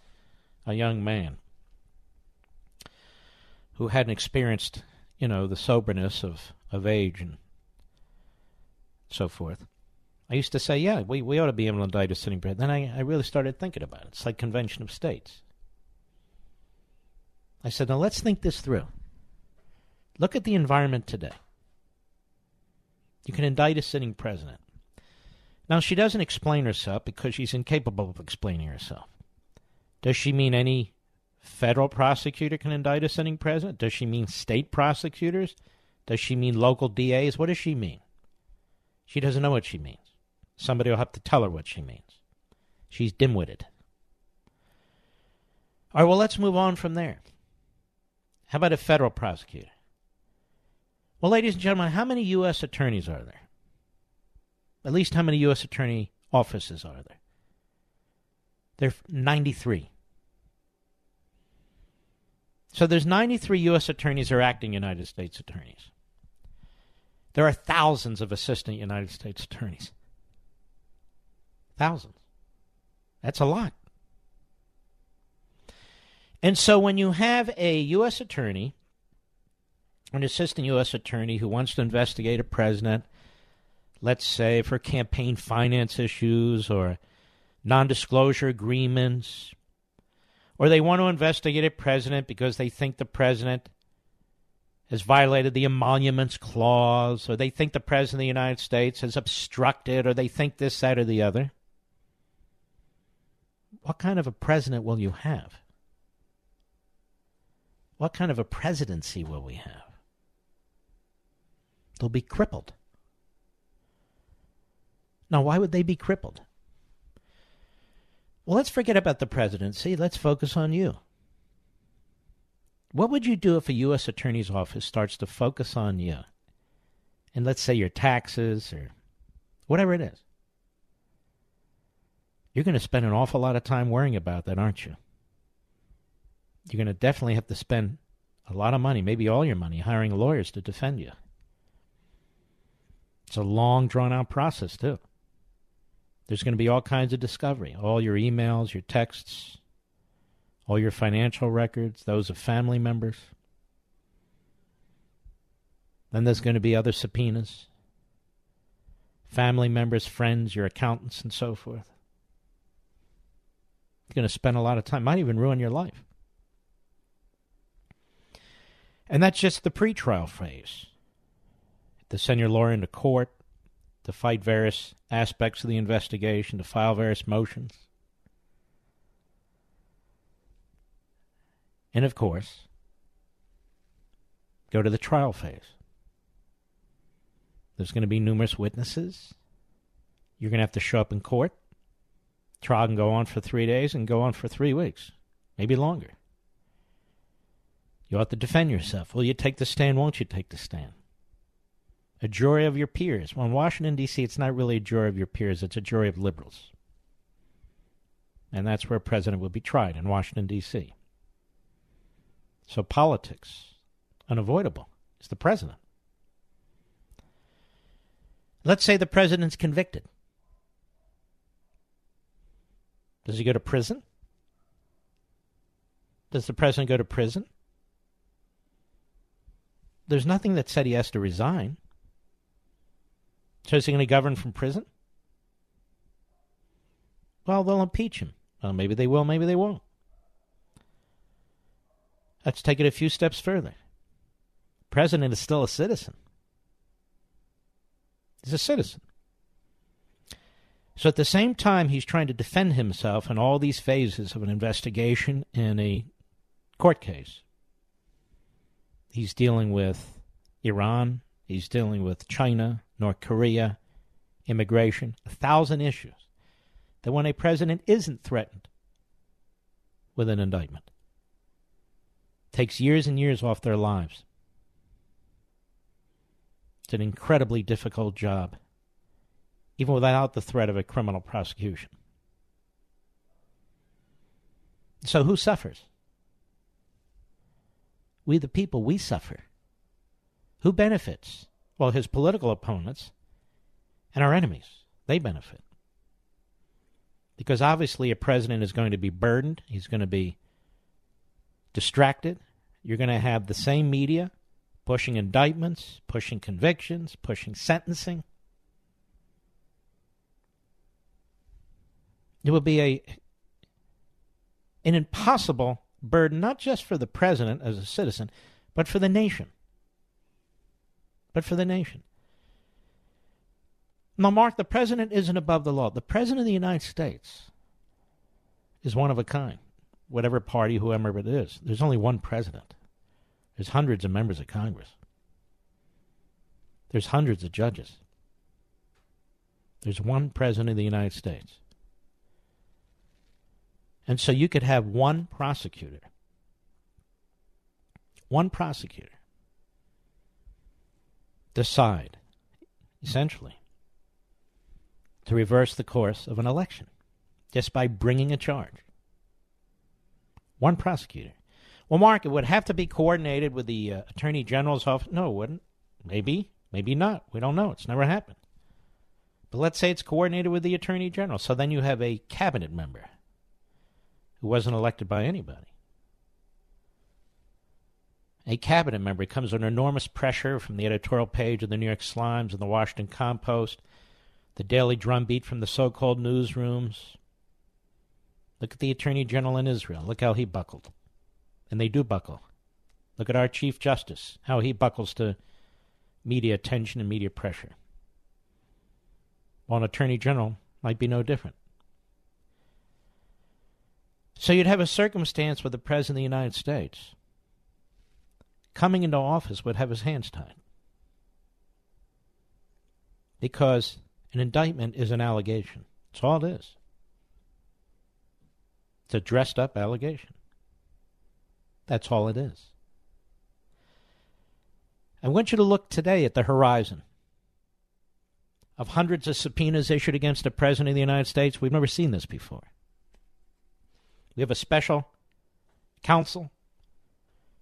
a young man who hadn't experienced, you know, the soberness of age and so forth, I used to say, yeah, we ought to be able to indict a sitting president. Then I really started thinking about it. It's like Convention of States. I said, now let's think this through. Look at the environment today. You can indict a sitting president. Now, she doesn't explain herself because she's incapable of explaining herself. Does she mean any federal prosecutor can indict a sitting president? Does she mean state prosecutors? Does she mean local DAs? What does she mean? She doesn't know what she means. Somebody will have to tell her what she means. She's dim-witted. All right, well, let's move on from there. How about a federal prosecutor? Well, ladies and gentlemen, how many U.S. attorneys are there? At least how many U.S. attorney offices are there? There are 93. So there's 93 U.S. attorneys who are acting United States attorneys. There are thousands of assistant United States attorneys. Thousands. That's a lot. And so when you have a U.S. attorney, an assistant U.S. attorney who wants to investigate a president, let's say for campaign finance issues or non-disclosure agreements, or they want to investigate a president because they think the president has violated the Emoluments Clause, or they think the President of the United States has obstructed, or they think this, that, or the other. What kind of a president will you have? What kind of a presidency will we have? They'll be crippled. Now, why would they be crippled? Well, let's forget about the presidency. Let's focus on you. What would you do if a U.S. attorney's office starts to focus on you? And let's say your taxes or whatever it is. You're going to spend an awful lot of time worrying about that, aren't you? You're going to definitely have to spend a lot of money, maybe all your money, hiring lawyers to defend you. It's a long, drawn-out process, too. There's going to be all kinds of discovery, all your emails, your texts, all your financial records, those of family members. Then there's going to be other subpoenas, family members, friends, your accountants, and so forth. You're going to spend a lot of time, might even ruin your life. And that's just the pretrial phase. To send your lawyer into court, to fight various aspects of the investigation, to file various motions. And, of course, go to the trial phase. There's going to be numerous witnesses. You're going to have to show up in court. Trial can go on for 3 days and go on for 3 weeks, maybe longer. You'll have to defend yourself. Will you take the stand? Won't you take the stand? A jury of your peers. Well, in Washington, D.C., it's not really a jury of your peers. It's a jury of liberals. And that's where a president will be tried, in Washington, D.C. So politics, unavoidable. It's the president. Let's say the president's convicted. Does he go to prison? Does the president go to prison? There's nothing that said he has to resign. So is he going to govern from prison? Well, they'll impeach him. Well, maybe they will, maybe they won't. Let's take it a few steps further. The president is still a citizen. He's a citizen. So at the same time, he's trying to defend himself in all these phases of an investigation in a court case. He's dealing with Iran. He's dealing with China, North Korea, immigration, 1,000 issues. That when a president isn't threatened with an indictment, takes years and years off their lives. It's an incredibly difficult job, even without the threat of a criminal prosecution. So who suffers? We the people, we suffer. Who benefits? Well, his political opponents And our enemies, they benefit. Because obviously a president is going to be burdened. He's going to be distracted. You're going to have the same media pushing indictments, pushing convictions, pushing sentencing. It will be an impossible burden, not just for the president as a citizen, but for the nation. But for the nation. Now, Mark, the president isn't above the law. The president of the United States is one of a kind, whatever party, whoever it is. There's only one president. There's hundreds of members of Congress. There's hundreds of judges. There's one president of the United States. And so you could have one prosecutor. One prosecutor decide, essentially, to reverse the course of an election just by bringing a charge. One prosecutor. Well, Mark, it would have to be coordinated with the Attorney General's office. No, it wouldn't. Maybe, maybe not. We don't know. It's never happened. But let's say it's coordinated with the Attorney General. So then you have a cabinet member who wasn't elected by anybody. A cabinet member comes under enormous pressure from the editorial page of the New York Slimes and the Washington Compost, the daily drumbeat from the so-called newsrooms. Look at the Attorney General in Israel. Look how he buckled. And they do buckle. Look at our Chief Justice, how he buckles to media attention and media pressure. Well, an Attorney General might be no different. So you'd have a circumstance where the President of the United States coming into office would have his hands tied. Because an indictment is an allegation. That's all it is. It's a dressed-up allegation. That's all it is. I want you to look today at the horizon of hundreds of subpoenas issued against the President of the United States. We've never seen this before. We have a special counsel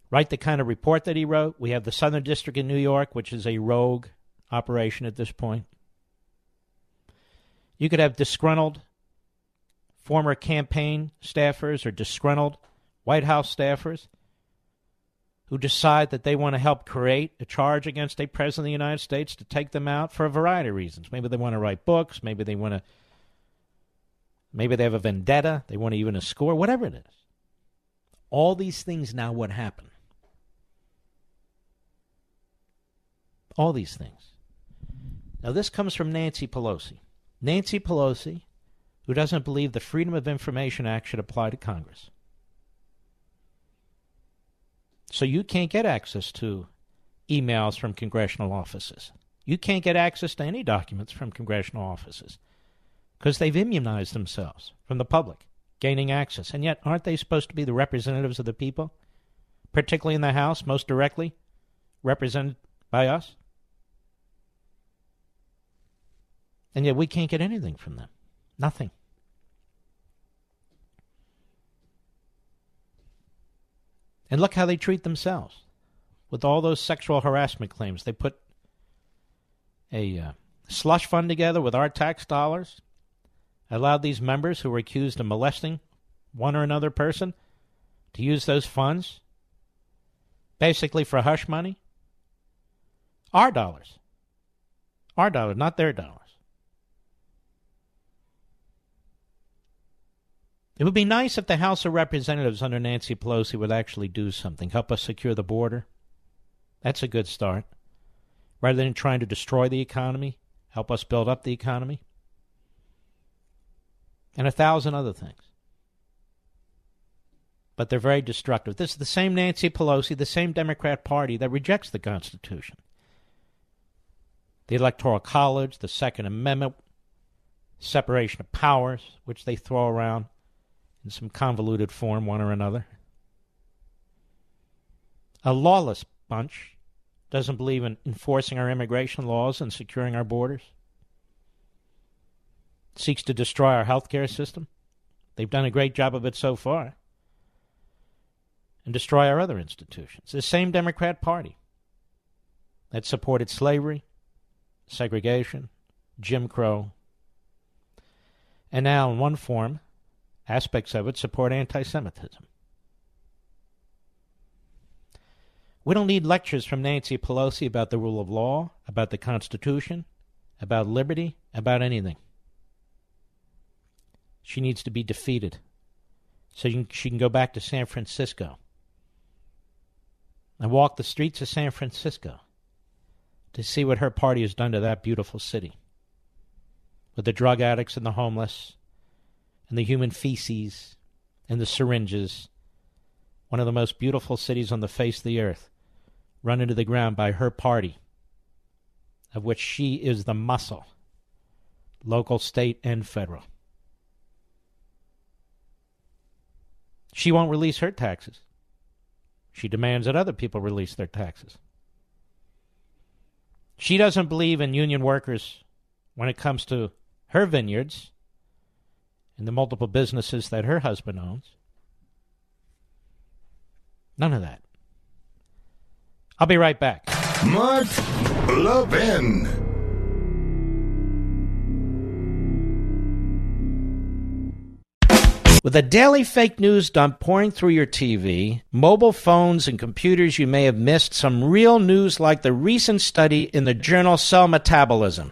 write the kind of report that he wrote. We have the Southern District in New York, which is a rogue operation at this point. You could have disgruntled former campaign staffers or disgruntled White House staffers who decide that they want to help create a charge against a president of the United States to take them out for a variety of reasons. Maybe they want to write books. Maybe they have a vendetta. They want to even a score, whatever it is. All these things now would happen. All these things. Now this comes from Nancy Pelosi. Nancy Pelosi, who doesn't believe the Freedom of Information Act should apply to Congress. So you can't get access to emails from congressional offices. You can't get access to any documents from congressional offices. Because they've immunized themselves from the public, gaining access. And yet, aren't they supposed to be the representatives of the people? Particularly in the House, most directly represented by us? And yet we can't get anything from them. Nothing. And look how they treat themselves. With all those sexual harassment claims, they put a slush fund together with our tax dollars, allowed these members who were accused of molesting one or another person to use those funds basically for hush money. Our dollars. Our dollars, not their dollars. It would be nice if the House of Representatives under Nancy Pelosi would actually do something, help us secure the border. That's a good start. Rather than trying to destroy the economy, help us build up the economy. And 1,000 other things. But they're very destructive. This is the same Nancy Pelosi, the same Democrat Party that rejects the Constitution. The Electoral College, the Second Amendment, separation of powers, which they throw around in some convoluted form, one or another. A lawless bunch doesn't believe in enforcing our immigration laws and securing our borders. Seeks to destroy our healthcare system. They've done a great job of it so far. And destroy our other institutions. The same Democrat Party that supported slavery, segregation, Jim Crow, and now in one form, aspects of it support anti-Semitism. We don't need lectures from Nancy Pelosi about the rule of law, about the Constitution, about liberty, about anything. She needs to be defeated so she can go back to San Francisco and walk the streets of San Francisco to see what her party has done to that beautiful city with the drug addicts and the homeless and the human feces and the syringes. One of the most beautiful cities on the face of the earth, run into the ground by her party, of which she is the muscle, local, state, and federal. She won't release her taxes. She demands that other people release their taxes. She doesn't believe in union workers when it comes to her vineyards and the multiple businesses that her husband owns. None of that. I'll be right back. Mark Levin. With a daily fake news dump pouring through your TV, mobile phones, and computers, you may have missed some real news like the recent study in the journal Cell Metabolism.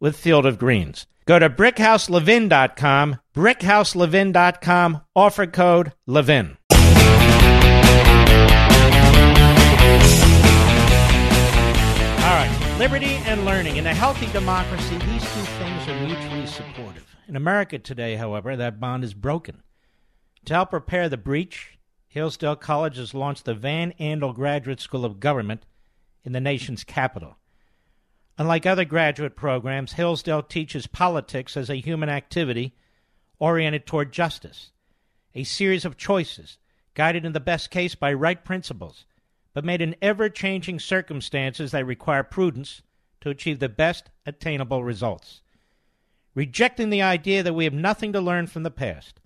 with Field of Greens. Go to BrickhouseLevin.com, BrickhouseLevin.com, offer code LEVIN. All right, liberty and learning. In a healthy democracy, these two things are mutually supportive. In America today, however, that bond is broken. To help repair the breach, Hillsdale College has launched the Van Andel Graduate School of Government in the nation's capital. Unlike other graduate programs, Hillsdale teaches politics as a human activity oriented toward justice, a series of choices guided in the best case by right principles, but made in ever-changing circumstances that require prudence to achieve the best attainable results. Rejecting the idea that we have nothing to learn from the past,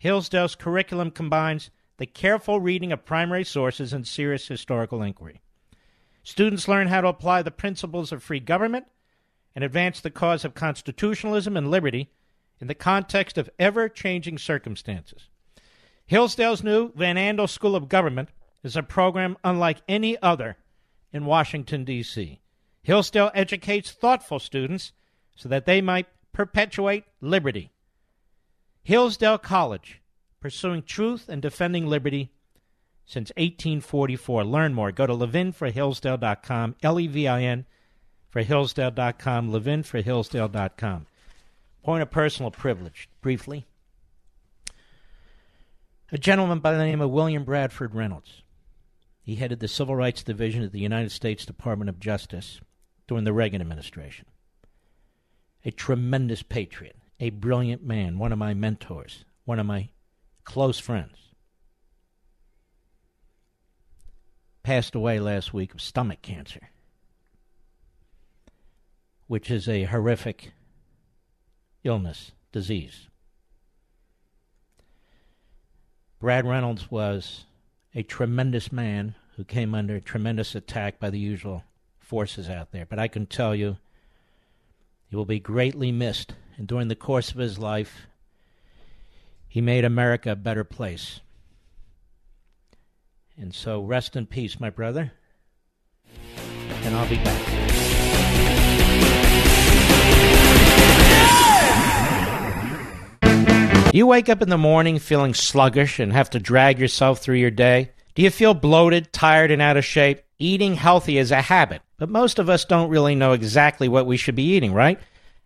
Hillsdale's curriculum combines the careful reading of primary sources and serious historical inquiry. Students learn how to apply the principles of free government and advance the cause of constitutionalism and liberty in the context of ever-changing circumstances. Hillsdale's new Van Andel School of Government is a program unlike any other in Washington, D.C. Hillsdale educates thoughtful students so that they might perpetuate liberty. Hillsdale College, pursuing truth and defending liberty since 1844. Learn more. Go to levinforhillsdale.com, L-E-V-I-N for Hillsdale.com, levinforhillsdale.com. Point of personal privilege, briefly. A gentleman by the name of William Bradford Reynolds. He headed the Civil Rights Division at the United States Department of Justice during the Reagan administration. A tremendous patriot, a brilliant man, one of my mentors, one of my close friends. Passed away last week of stomach cancer, which is a horrific illness, disease. Brad Reynolds was a tremendous man who came under tremendous attack by the usual forces out there, but I can tell you he will be greatly missed, and during the course of his life, he made America a better place. And so rest in peace, my brother, and I'll be back. Yeah! You wake up in the morning feeling sluggish and have to drag yourself through your day? Do you feel bloated, tired, and out of shape? Eating healthy is a habit, but most of us don't really know exactly what we should be eating, right?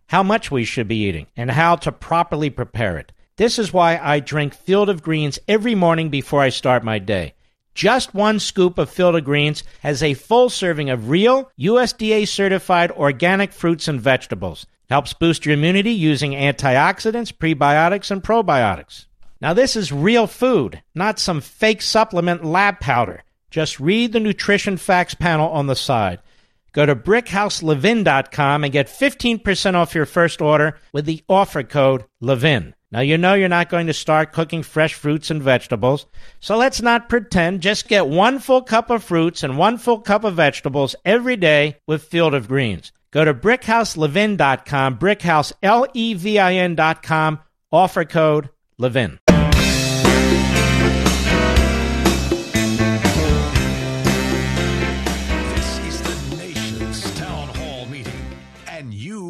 How much we should be eating, and how to properly prepare it. This is why I drink Field of Greens every morning before I start my day. Just one scoop of Field of Greens has a full serving of real, USDA-certified organic fruits and vegetables. It helps boost your immunity using antioxidants, prebiotics, and probiotics. Now, this is real food, not some fake supplement lab powder. Just read the nutrition facts panel on the side. Go to BrickhouseLevin.com and get 15% off your first order with the offer code LEVIN. Now, you know you're not going to start cooking fresh fruits and vegetables, so let's not pretend. Just get one full cup of fruits and one full cup of vegetables every day with Field of Greens. Go to BrickhouseLevin.com, Brickhouse, L-E-V-I-N.com, offer code LEVIN.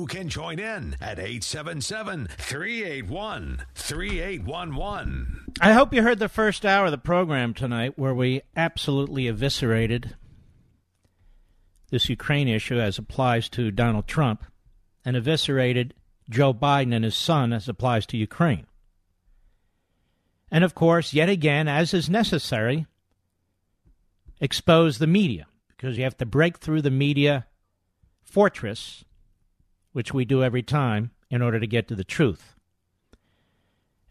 Can join in at 877-381-3811. I hope you heard the first hour of the program tonight, where we absolutely eviscerated this Ukraine issue as applies to Donald Trump and eviscerated Joe Biden and his son as applies to Ukraine. And of course, yet again, as is necessary, expose the media, because you have to break through the media fortress, which we do every time, in order to get to the truth.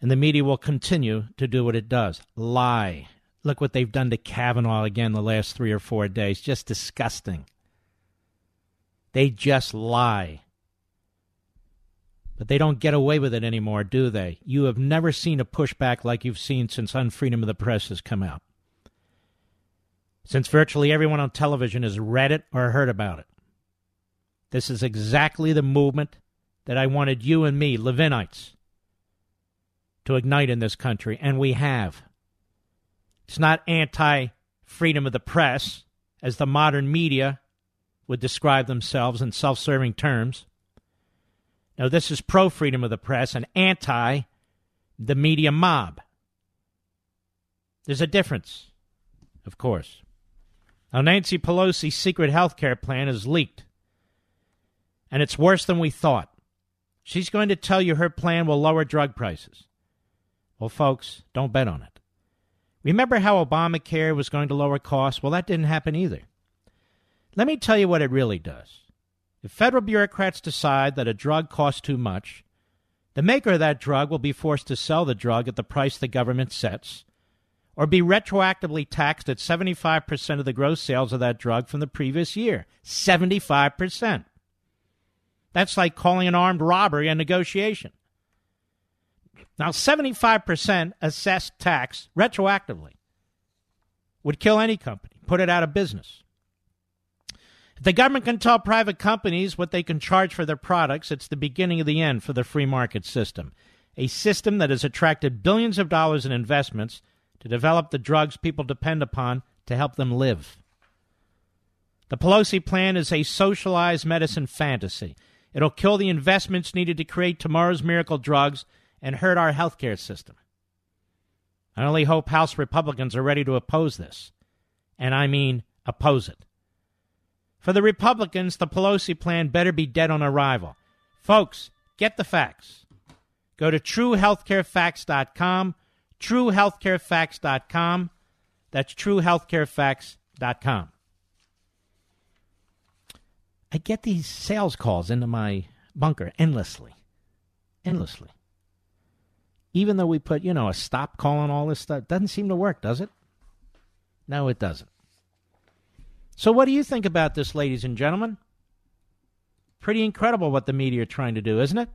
And the media will continue to do what it does, lie. Look what they've done to Kavanaugh again the last 3 or 4 days. Just disgusting. They just lie. But they don't get away with it anymore, do they? You have never seen a pushback like you've seen since Unfreedom of the Press has come out, since virtually everyone on television has read it or heard about it. This is exactly the movement that I wanted you and me, Levinites, to ignite in this country, and we have. It's not anti-freedom of the press, as the modern media would describe themselves in self-serving terms. No, this is pro-freedom of the press and anti-the media mob. There's a difference, of course. Now, Nancy Pelosi's secret health care plan is leaked. And it's worse than we thought. She's going to tell you her plan will lower drug prices. Well, folks, don't bet on it. Remember how Obamacare was going to lower costs? Well, that didn't happen either. Let me tell you what it really does. If federal bureaucrats decide that a drug costs too much, the maker of that drug will be forced to sell the drug at the price the government sets, or be retroactively taxed at 75% of the gross sales of that drug from the previous year. 75%. That's like calling an armed robbery a negotiation. Now, 75% assessed tax retroactively would kill any company, put it out of business. If the government can tell private companies what they can charge for their products, it's the beginning of the end for the free market system, a system that has attracted billions of dollars in investments to develop the drugs people depend upon to help them live. The Pelosi plan is a socialized medicine fantasy. It'll kill the investments needed to create tomorrow's miracle drugs and hurt our healthcare system. I only hope House Republicans are ready to oppose this. And I mean oppose it. For the Republicans, the Pelosi plan better be dead on arrival. Folks, get the facts. Go to truehealthcarefacts.com, truehealthcarefacts.com. That's truehealthcarefacts.com. I get these sales calls into my bunker endlessly. Even though we put, a stop call on all this stuff, doesn't seem to work, does it? No, it doesn't. So what do you think about this, ladies and gentlemen? Pretty incredible what the media are trying to do, isn't it?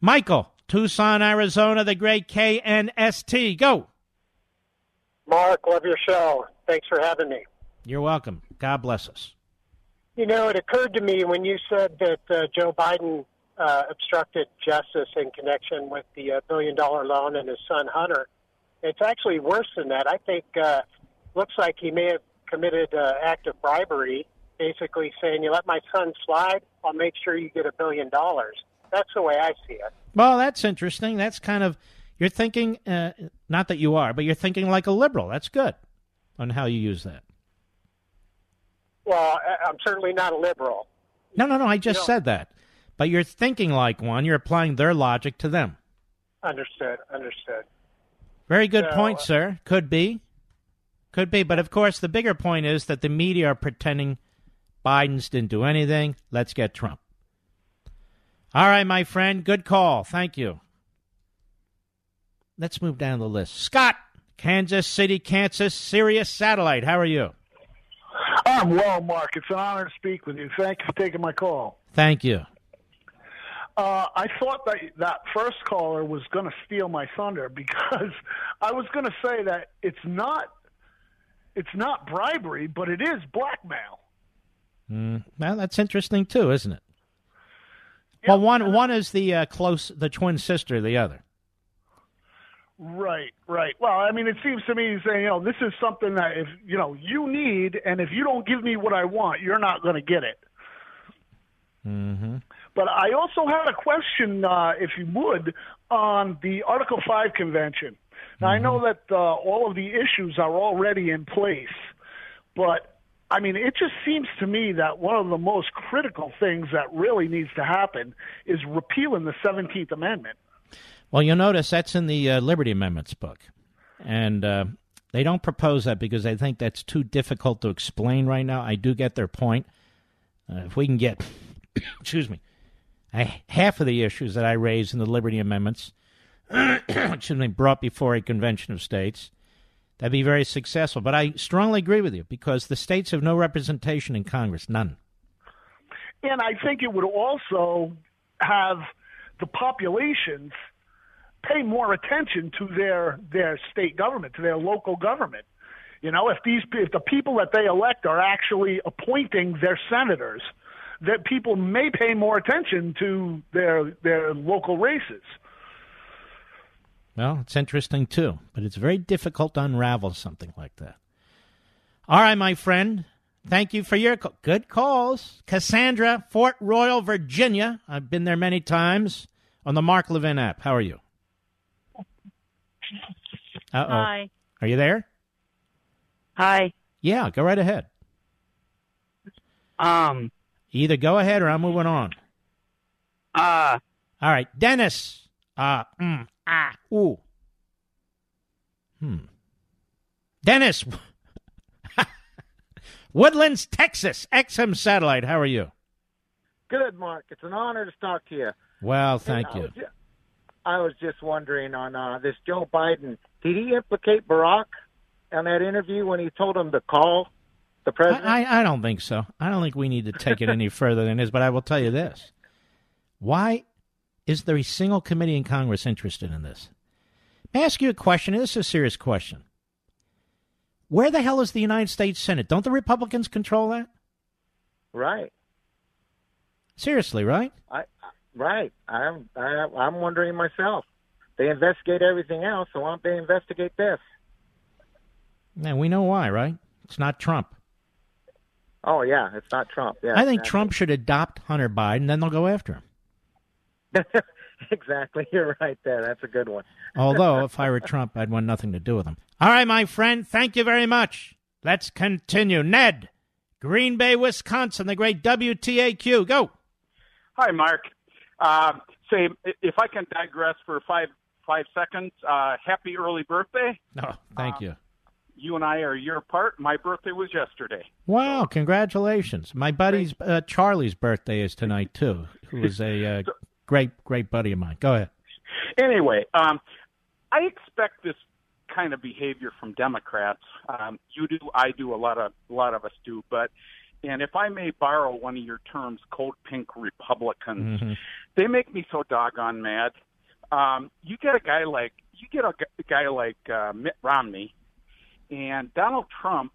Michael, Tucson, Arizona, the great KNST. Go. Mark, love your show. Thanks for having me. You're welcome. God bless us. It occurred to me when you said that Joe Biden obstructed justice in connection with the billion-dollar loan and his son, Hunter. It's actually worse than that. I think looks like he may have committed an act of bribery, basically saying, you let my son slide, I'll make sure you get $1 billion. That's the way I see it. Well, that's interesting. That's kind of, you're thinking, not that you are, but you're thinking like a liberal. That's good on how you use that. Well, I'm certainly not a liberal. No, I just said that. But you're thinking like one. You're applying their logic to them. Understood. Very good point, sir. Could be. But, of course, the bigger point is that the media are pretending Biden's didn't do anything. Let's get Trump. All right, my friend. Good call. Thank you. Let's move down the list. Scott, Kansas City, Kansas, Sirius Satellite. How are you? I'm well, Mark. It's an honor to speak with you. Thank you for taking my call. Thank you. I thought that first caller was going to steal my thunder because I was going to say that it's not bribery, but it is blackmail. Well, that's interesting too, isn't it? Yeah, well, one is the twin sister of the other. Right. Well, I mean, it seems to me he's saying, this is something that if you need, and if you don't give me what I want, you're not going to get it. Mm-hmm. But I also had a question, if you would, on the Article 5 convention. Now, I know that all of the issues are already in place, but, I mean, it just seems to me that one of the most critical things that really needs to happen is repealing the 17th Amendment. Well, you'll notice that's in the Liberty Amendments book, and they don't propose that because they think that's too difficult to explain right now. I do get their point. If we can get, excuse me, half of the issues that I raised in the Liberty Amendments, brought before a convention of states, that'd be very successful. But I strongly agree with you because the states have no representation in Congress, none. And I think it would also have the populations pay more attention to their state government, to their local government. If the people that they elect are actually appointing their senators, that people may pay more attention to their local races. Well, it's interesting, too, but it's very difficult to unravel something like that. All right, my friend, thank you for your good calls. Cassandra, Fort Royal, Virginia. I've been there many times on the Mark Levin app. How are you? Uh-oh. Hi. Are you there? Hi. Yeah, go right ahead. Either go ahead or I'm moving on. All right, Dennis. Ooh. Dennis. Woodlands, Texas, XM Satellite. How are you? Good, Mark. It's an honor to talk to you. Well, thank you. I was just wondering on this Joe Biden. Did he implicate Barack on that interview when he told him to call the president? I don't think so. I don't think we need to take it any further than this, but I will tell you this. Why is there a single committee in Congress interested in this? May I ask you a question? This is a serious question. Where the hell is the United States Senate? Don't the Republicans control that? Right. Seriously, right? Right. I'm wondering myself. They investigate everything else, so why don't they investigate this? And we know why, right? It's not Trump. Oh, yeah, it's not Trump. Yeah, I think exactly. Trump should adopt Hunter Biden, then they'll go after him. Exactly. You're right there. That's a good one. Although, if I were Trump, I'd want nothing to do with him. All right, my friend, thank you very much. Let's continue. Ned, Green Bay, Wisconsin, the great WTAQ. Go. Hi, Mark. Say, if I can digress for five seconds, happy early birthday. No, thank you. You and I are a year apart. My birthday was yesterday. Wow, congratulations. My buddy's, Charlie's birthday is tonight, too, who is a great buddy of mine. Go ahead. Anyway, I expect this kind of behavior from Democrats. You do, I do, a lot of us do. But, and if I may borrow one of your terms, cold pink Republicans, they make me so doggone mad. You get a guy like Mitt Romney. And Donald Trump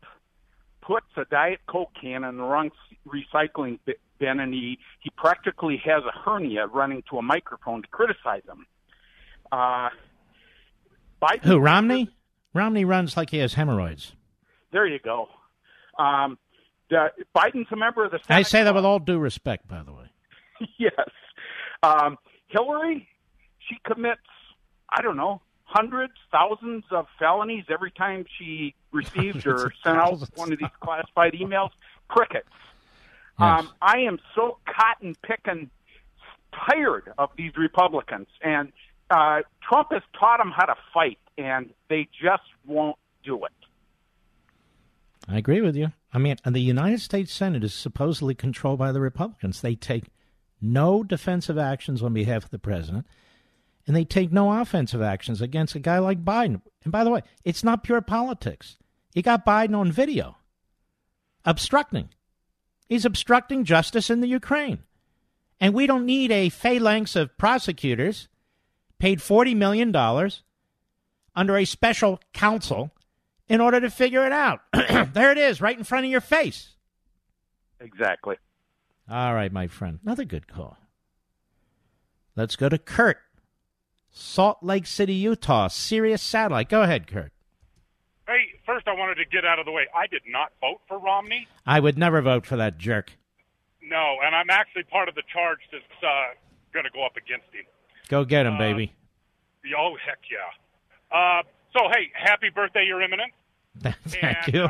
puts a Diet Coke can in the wrong recycling bin, and he practically has a hernia running to a microphone to criticize him. Biden, who, Romney? Romney runs like he has hemorrhoids. There you go. Biden's a member of the Senate. I say that with all due respect, by the way. Yes. Hillary, she commits, I don't know, hundreds, thousands of felonies every time she received or sent out one of these classified emails. Crickets. Yes. I am so cotton-picking tired of these Republicans. And Trump has taught them how to fight, and they just won't do it. I agree with you. I mean, the United States Senate is supposedly controlled by the Republicans. They take no defensive actions on behalf of the president, and they take no offensive actions against a guy like Biden. And by the way, it's not pure politics. You got Biden on video obstructing. He's obstructing justice in the Ukraine. And we don't need a phalanx of prosecutors paid $40 million under a special counsel in order to figure it out. There it is, right in front of your face. Exactly. All right, my friend. Another good call. Let's go to Kurt. Salt Lake City, Utah, Sirius Satellite. Go ahead, Kurt. Hey, first I wanted to get out of the way. I did not vote for Romney. I would never vote for that jerk. No, and I'm actually part of the charge that's going to go up against him. Go get him, baby. Oh, heck yeah. So, hey, happy birthday, Your Eminence. Thank you.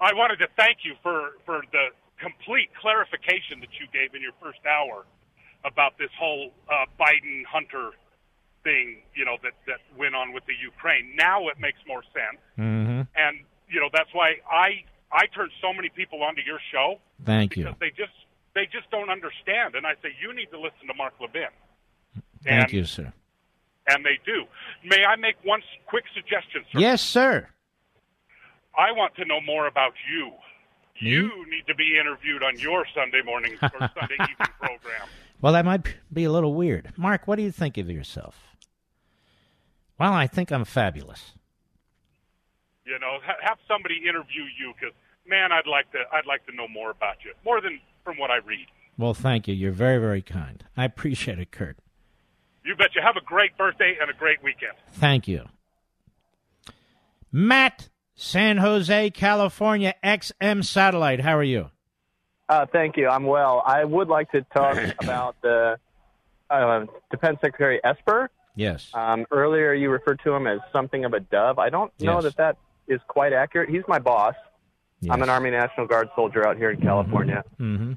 I wanted to thank you for the complete clarification that you gave in your first hour about this whole Biden-Hunter thing, you know, that went on with the Ukraine. Now it makes more sense. Mm-hmm. And, you know, that's why I turned so many people onto your show. Thank you. Because they just don't understand. And I say, you need to listen to Mark Levin. Thank you, sir. And they do. May I make one quick suggestion, sir? Yes, sir. I want to know more about you. Me? You need to be interviewed on your Sunday morning or Sunday evening program. Well, that might be a little weird. Mark, what do you think of yourself? Well, I think I'm fabulous. You know, have somebody interview you because, man, I'd like to know more about you, more than from what I read. Well, thank you. You're very, very kind. I appreciate it, Kurt. You bet. You have a great birthday and a great weekend. Thank you. Matt, San Jose, California, XM Satellite. How are you? Thank you. I'm well. I would like to talk about the Defense Secretary Esper. Yes. Earlier you referred to him as something of a dove. I don't know that is quite accurate. He's my boss. Yes. I'm an Army National Guard soldier out here in California. Mm-hmm.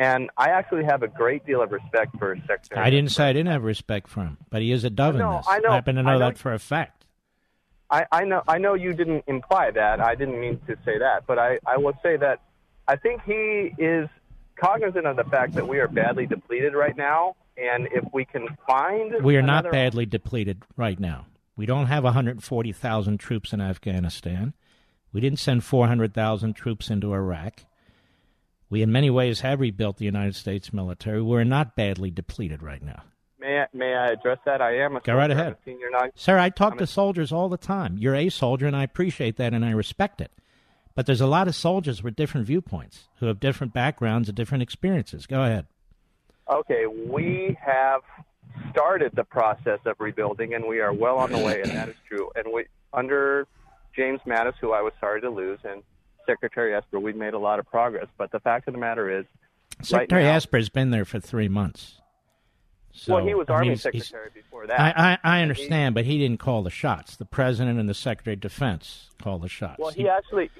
And I actually have a great deal of respect for Secretary. I didn't say I didn't have respect for him, but he is a dove in this. I happen to know that for a fact. I know you didn't imply that. I didn't mean to say that. But I will say that I think he is cognizant of the fact that we are badly depleted right now, and if we can find... We are not badly depleted right now. We don't have 140,000 troops in Afghanistan. We didn't send 400,000 troops into Iraq. We, in many ways, have rebuilt the United States military. We're not badly depleted right now. May I address that? I am a soldier. Go right ahead. Sir, I talk to soldiers all the time. You're a soldier, and I appreciate that, and I respect it. But there's a lot of soldiers with different viewpoints who have different backgrounds and different experiences. Go ahead. Okay, we have started the process of rebuilding, and we are well on the way, and that is true. And we, under James Mattis, who I was sorry to lose, and Secretary Esper, we've made a lot of progress. But the fact of the matter is... Secretary Esper has been there for 3 months. So, well, he was Army Secretary before that. I understand, but he didn't call the shots. The President and the Secretary of Defense called the shots. Well, he actually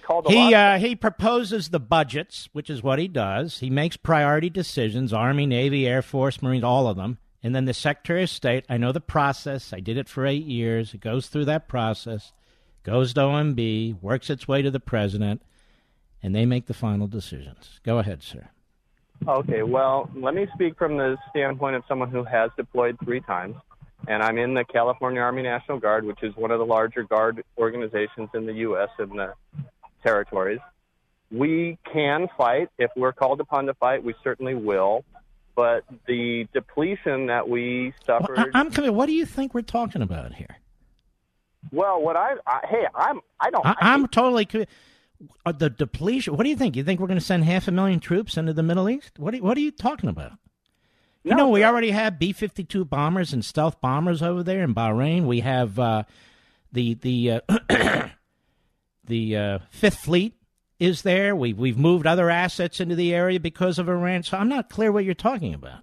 called the shots. He proposes the budgets, which is what he does. He makes priority decisions, Army, Navy, Air Force, Marines, all of them. And then the Secretary of State, I know the process. I did it for 8 years. It goes through that process, goes to OMB, works its way to the President, and they make the final decisions. Go ahead, sir. Okay, well, let me speak from the standpoint of someone who has deployed 3 times, and I'm in the California Army National Guard, which is one of the larger Guard organizations in the U.S. and the territories. We can fight. If we're called upon to fight, we certainly will, but the depletion that we suffered... Well, I'm coming. What do you think we're talking about here? Well, what I'm totally... The depletion. What do you think? You think we're going to send 500,000 troops into the Middle East? What are you talking about? You know, we already have B-52 bombers and stealth bombers over there in Bahrain. We have the Fifth Fleet is there. We've moved other assets into the area because of Iran. So I'm not clear what you're talking about.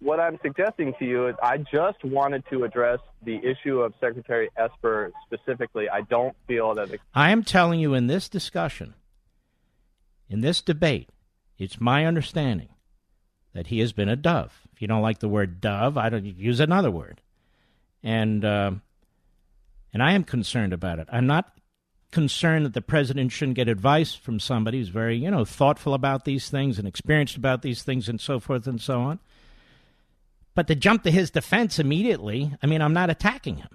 What I'm suggesting to you is I just wanted to address the issue of Secretary Esper specifically. I don't feel that... I am telling you in this discussion, in this debate, it's my understanding that he has been a dove. If you don't like the word dove, I don't use another word. And I am concerned about it. I'm not concerned that the president shouldn't get advice from somebody who's very, thoughtful about these things and experienced about these things and so forth and so on. But to jump to his defense immediately, I'm not attacking him.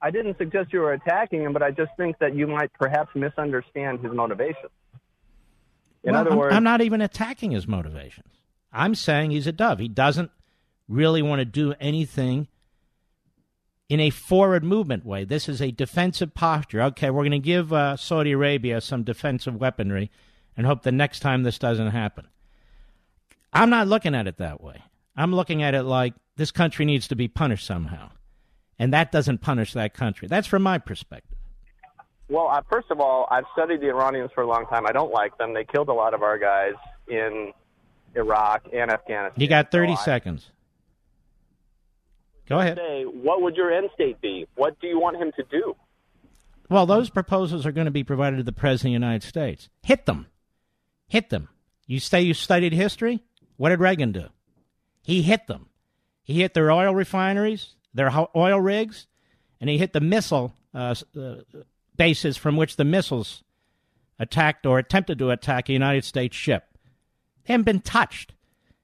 I didn't suggest you were attacking him, but I just think that you might perhaps misunderstand his motivation. In other words... I'm not even attacking his motivations. I'm saying he's a dove. He doesn't really want to do anything in a forward movement way. This is a defensive posture. Okay, we're going to give Saudi Arabia some defensive weaponry and hope the next time this doesn't happen. I'm not looking at it that way. I'm looking at it like this country needs to be punished somehow, and that doesn't punish that country. That's from my perspective. Well, first of all, I've studied the Iranians for a long time. I don't like them. They killed a lot of our guys in Iraq and Afghanistan. You got 30 seconds. Go ahead. Say, what would your end state be? What do you want him to do? Well, those proposals are going to be provided to the President of the United States. Hit them. You say you studied history? What did Reagan do? He hit them. He hit their oil refineries, their oil rigs, and he hit the missile bases from which the missiles attacked or attempted to attack a United States ship. They haven't been touched.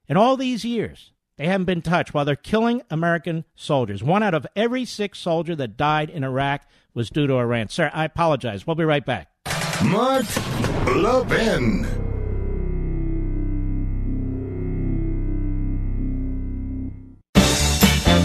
In all these years, they haven't been touched while they're killing American soldiers. 1 out of every 6 soldier that died in Iraq was due to Iran. Sir, I apologize. We'll be right back. Mark Levin.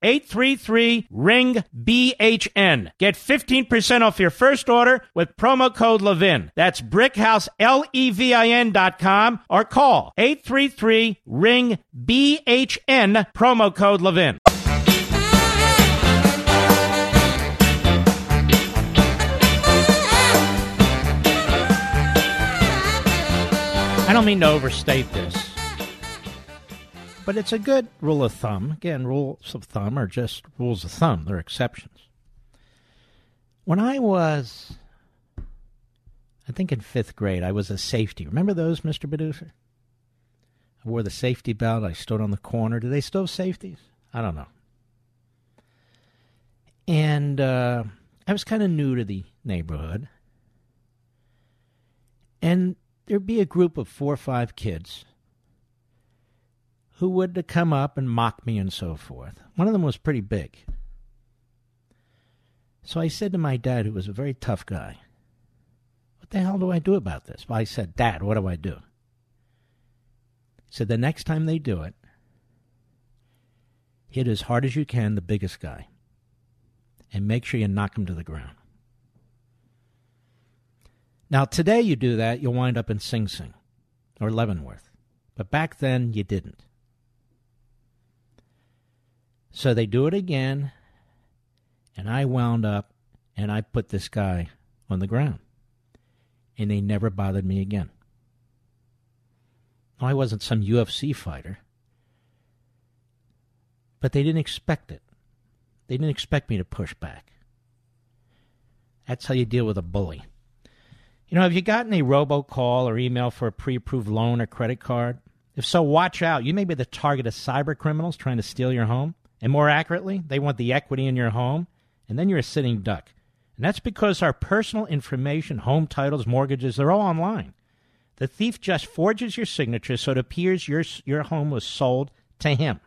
833-RING-BHN. Get 15% off your first order with promo code Levin. That's BrickHouseLevin.com or call 833-RING-BHN, promo code Levin. I don't mean to overstate this, but it's a good rule of thumb. Again, rules of thumb are just rules of thumb. They're exceptions. When I was, in 5th grade, I was a safety. Remember those, Mr. Producer? I wore the safety belt. I stood on the corner. Do they still have safeties? I don't know. And I was kind of new to the neighborhood. And there'd be a group of 4 or 5 kids who would come up and mock me and so forth. One of them was pretty big. So I said to my dad, who was a very tough guy, what the hell do I do about this? Well, I said, Dad, what do I do? He said, the next time they do it, hit as hard as you can the biggest guy and make sure you knock him to the ground. Now, today you do that, you'll wind up in Sing Sing or Leavenworth. But back then, you didn't. So they do it again, and I wound up, and I put this guy on the ground. And they never bothered me again. Now, I wasn't some UFC fighter, but they didn't expect it. They didn't expect me to push back. That's how you deal with a bully. Have you gotten a robocall or email for a pre-approved loan or credit card? If so, watch out. You may be the target of cyber criminals trying to steal your home. And more accurately, they want the equity in your home, and then you're a sitting duck. And that's because our personal information, home titles, mortgages, they're all online. The thief just forges your signature so it appears your home was sold to him.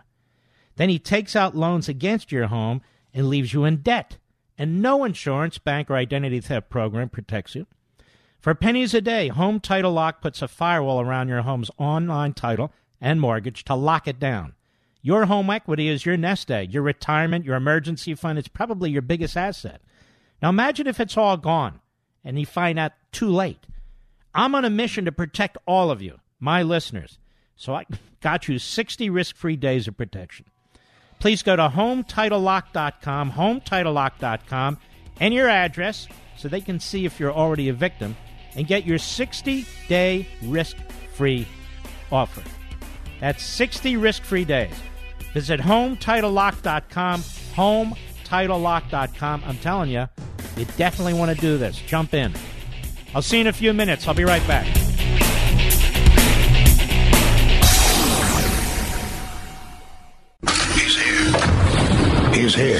Then he takes out loans against your home and leaves you in debt. And no insurance, bank, or identity theft program protects you. For pennies a day, Home Title Lock puts a firewall around your home's online title and mortgage to lock it down. Your home equity is your nest egg, your retirement, your emergency fund. It's probably your biggest asset. Now imagine if it's all gone and you find out too late. I'm on a mission to protect all of you, my listeners. So I got you 60 risk-free days of protection. Please go to HomeTitleLock.com, HomeTitleLock.com, and your address so they can see if you're already a victim and get your 60-day risk-free offer. That's 60 risk-free days. Visit HomeTitleLock.com, HomeTitleLock.com. I'm telling you, you definitely want to do this. Jump in. I'll see you in a few minutes. I'll be right back. He's here.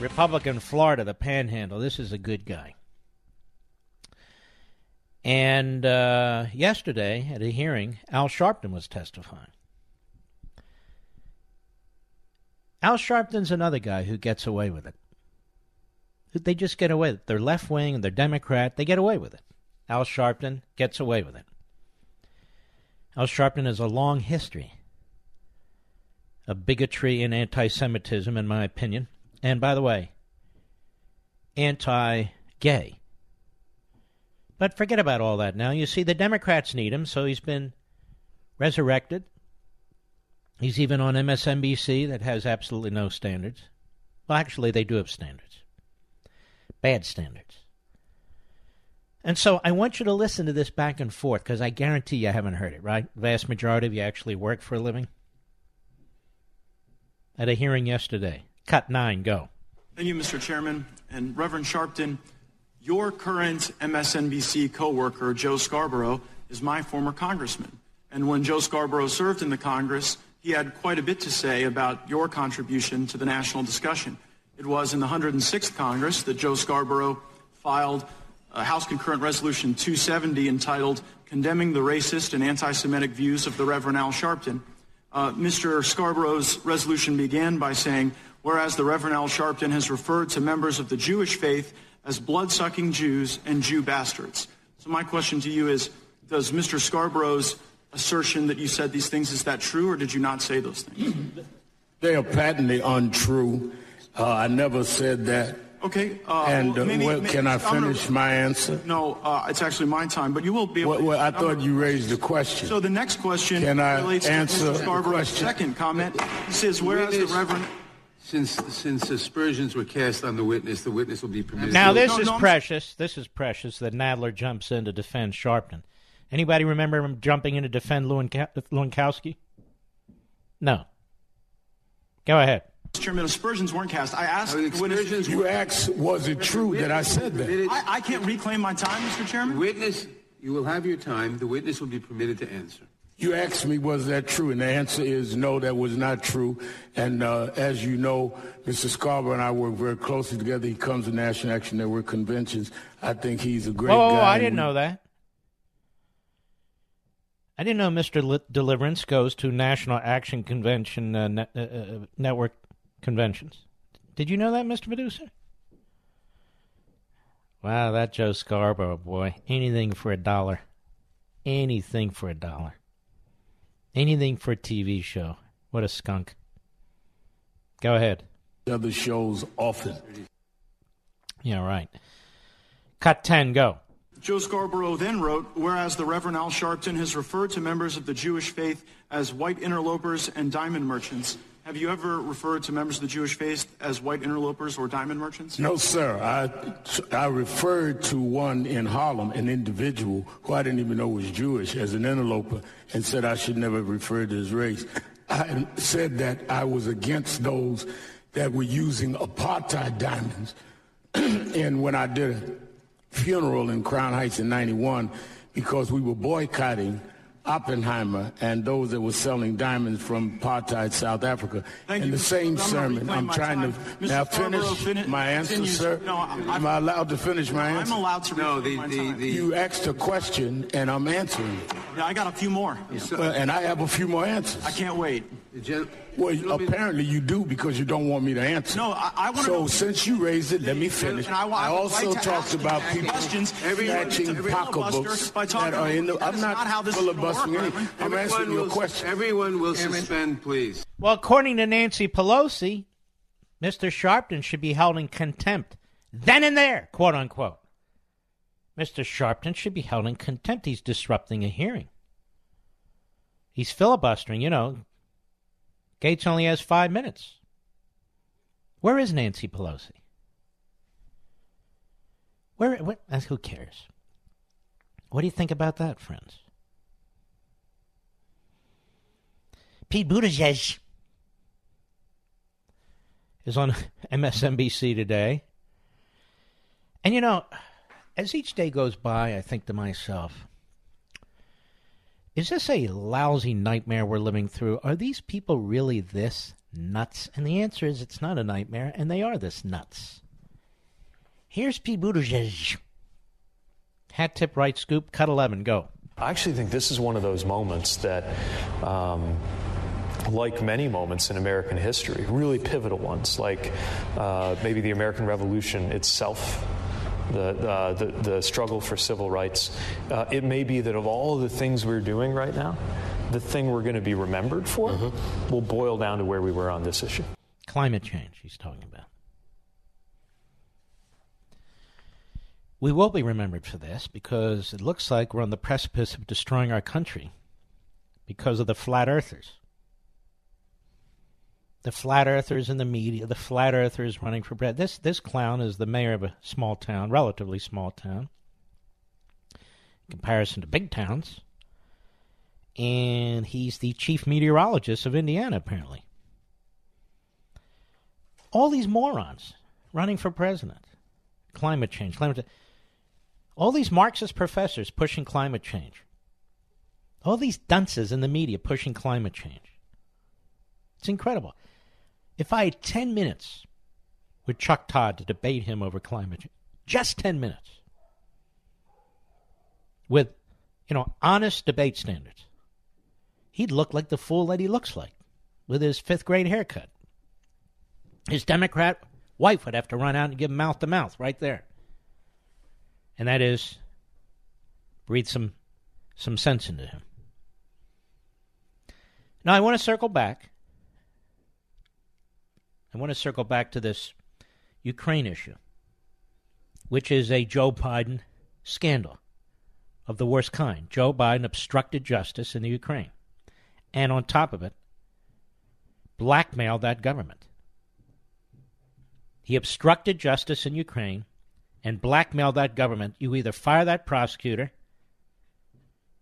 Republican Florida, the panhandle. This is a good guy. And yesterday at a hearing, Al Sharpton was testifying. Al Sharpton's another guy who gets away with it. They just get away with it. They're left-wing and they're Democrat. They get away with it. Al Sharpton gets away with it. Al Sharpton has a long history of bigotry and anti-Semitism, in my opinion. And by the way, anti-gay. But forget about all that now. You see, the Democrats need him, so he's been resurrected. He's even on MSNBC that has absolutely no standards. Well, actually, they do have standards. Bad standards. And so I want you to listen to this back and forth, because I guarantee you haven't heard it, right? The vast majority of you actually work for a living. At a hearing yesterday. Cut 9, go. Thank you, Mr. Chairman. And Reverend Sharpton, your current MSNBC co-worker, Joe Scarborough, is my former congressman. And when Joe Scarborough served in the Congress, he had quite a bit to say about your contribution to the national discussion. It was in the 106th Congress that Joe Scarborough filed House Concurrent Resolution 270 entitled Condemning the Racist and Anti-Semitic Views of the Reverend Al Sharpton. Mr. Scarborough's resolution began by saying, whereas the Reverend Al Sharpton has referred to members of the Jewish faith as blood-sucking Jews and Jew bastards. So my question to you is, does Mr. Scarborough's assertion that you said these things, is that true, or did you not say those things? They are patently untrue. I never said that. Okay. Can I finish my answer? No, it's actually my time, but you will be able to... Well, I thought you raised the question. So the next question relates to Mr. Scarborough's second comment. He says, whereas the Reverend... Since aspersions were cast on the witness will be permitted. Now, This is precious that Nadler jumps in to defend Sharpton. Anybody remember him jumping in to defend Lewinkowski? No. Go ahead. Mr. Chairman, aspersions weren't cast. I asked... You asked, was it true that I said that? I can't reclaim my time, Mr. Chairman. Witness, you will have your time. The witness will be permitted to answer. You asked me, was that true? And the answer is no, that was not true. And as you know, Mr. Scarborough and I work very closely together. He comes to National Action Network conventions. I think he's a great guy. Oh, I didn't know that. I didn't know Mr. Deliverance goes to National Action Convention Network conventions. Did you know that, Mr. Producer? Wow, that Joe Scarborough, boy. Anything for a dollar. Anything for a dollar. Anything for a TV show. What a skunk. Go ahead. Other shows often. Yeah, right. Cut 10, go. Joe Scarborough then wrote, whereas the Reverend Al Sharpton has referred to members of the Jewish faith as white interlopers and diamond merchants, Have you ever referred to members of the Jewish faith as white interlopers or diamond merchants? No, sir. I referred to one in Harlem, an individual who I didn't even know was Jewish, as an interloper, and said I should never refer to his race. I said that I was against those that were using apartheid diamonds. And when I did a funeral in Crown Heights in 91, because we were boycotting Oppenheimer and those that were selling diamonds from apartheid South Africa. Thank you. The same sermon, I'm trying to now finish my answer, sir. No, am I allowed to finish my answer? I'm allowed to. No, you asked a question and I'm answering it. Yeah, I got a few more. Yeah. Well, and I have a few more answers. I can't wait. Well, apparently you do, because you don't want me to answer. No, I want to. So since you raised it, let me finish. And I also like talked about people snatching pocketbooks that are in the. I'm not filibustering anything. I'm answering your question. Everyone will suspend, please. Well, according to Nancy Pelosi, Mr. Sharpton should be held in contempt then and there, quote unquote. Mr. Sharpton should be held in contempt. He's disrupting a hearing. He's filibustering, you know. Gates only has 5 minutes. Where is Nancy Pelosi? Where who cares? What do you think about that, friends? Pete Buttigieg is on MSNBC today. And, you know, as each day goes by, I think to myself, is this a lousy nightmare we're living through? Are these people really this nuts? And the answer is it's not a nightmare, and they are this nuts. Here's Pete Buttigieg. Hat tip, right scoop, cut 11, go. I actually think this is one of those moments that, like many moments in American history, really pivotal ones, like maybe the American Revolution itself, the struggle for civil rights. It may be that of all of the things we're doing right now, the thing we're going to be remembered for will boil down to where we were on this issue. Climate change, he's talking about. We will be remembered for this, because it looks like we're on the precipice of destroying our country because of the flat earthers. The flat earthers in the media, the flat earthers running for president. This clown is the mayor of a small town, relatively small town, in comparison to big towns. And he's the chief meteorologist of Indiana, apparently. All these morons running for president. Climate change, climate change. All these Marxist professors pushing climate change. All these dunces in the media pushing climate change. It's incredible. If I had 10 minutes with Chuck Todd to debate him over climate change, just 10 minutes, with, you know, honest debate standards, he'd look like the fool that he looks like with his fifth-grade haircut. His Democrat wife would have to run out and give him mouth-to-mouth right there. And that is, breathe some sense into him. Now, I want to circle back. I want to circle back to this Ukraine issue, which is a Joe Biden scandal of the worst kind. Joe Biden obstructed justice in the Ukraine, and on top of it, blackmailed that government. He obstructed justice in Ukraine and blackmailed that government. You either fire that prosecutor.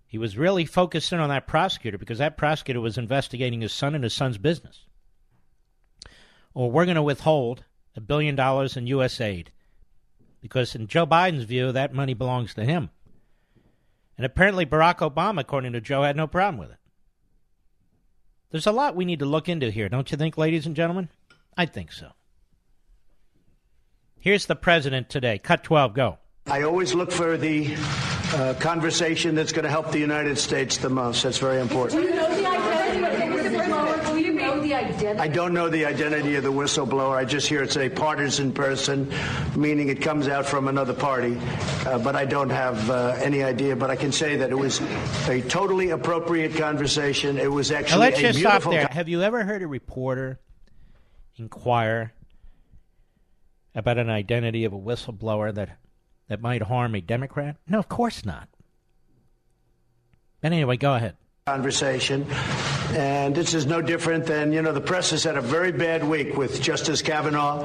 He was really focused in on that prosecutor because that prosecutor was investigating his son and his son's business. Or we're going to withhold $1 billion in U.S. aid, because in Joe Biden's view, that money belongs to him. And apparently Barack Obama, according to Joe, had no problem with it. There's a lot we need to look into here, don't you think, ladies and gentlemen? I think so. Here's the president today. Cut 12, go. I always look for the conversation that's going to help the United States the most. That's very important. Do you know the identity? I don't know the identity of the whistleblower. I just hear it's a partisan person, meaning it comes out from another party. But I don't have any idea. But I can say that it was a totally appropriate conversation. It was actually a beautiful... Now let's just stop there. Have you ever heard a reporter inquire about an identity of a whistleblower that might harm a Democrat? No, of course not. But anyway, go ahead. Conversation. And this is no different than, the press has had a very bad week with Justice Kavanaugh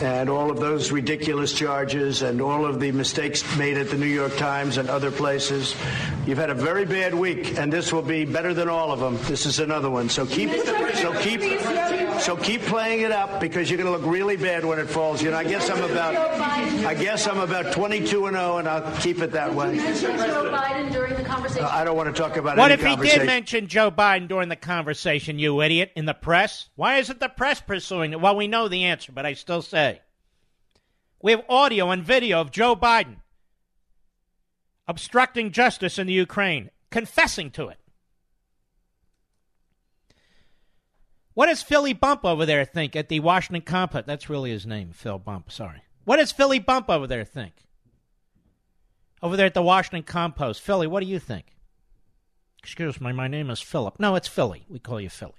and all of those ridiculous charges and all of the mistakes made at the New York Times and other places. You've had a very bad week, and this will be better than all of them. This is another one. So keep playing it up, because you're going to look really bad when it falls. I guess I'm about 22-0, and I'll keep it that way. Joe Biden during the conversation. I don't want to talk about any conversation. What if he did mention Joe Biden during the conversation, you idiot, in the press? Why isn't the press pursuing it? Well, we know the answer, but I still say. We have audio and video of Joe Biden obstructing justice in the Ukraine, confessing to it. What does Philly Bump over there think at the Washington Complex? That's really his name, Phil Bump, sorry. What does Philly Bump over there think? Over there at the Washington Complex. Philly, what do you think? Excuse me, my name is Philip. No, it's Philly. We call you Philly.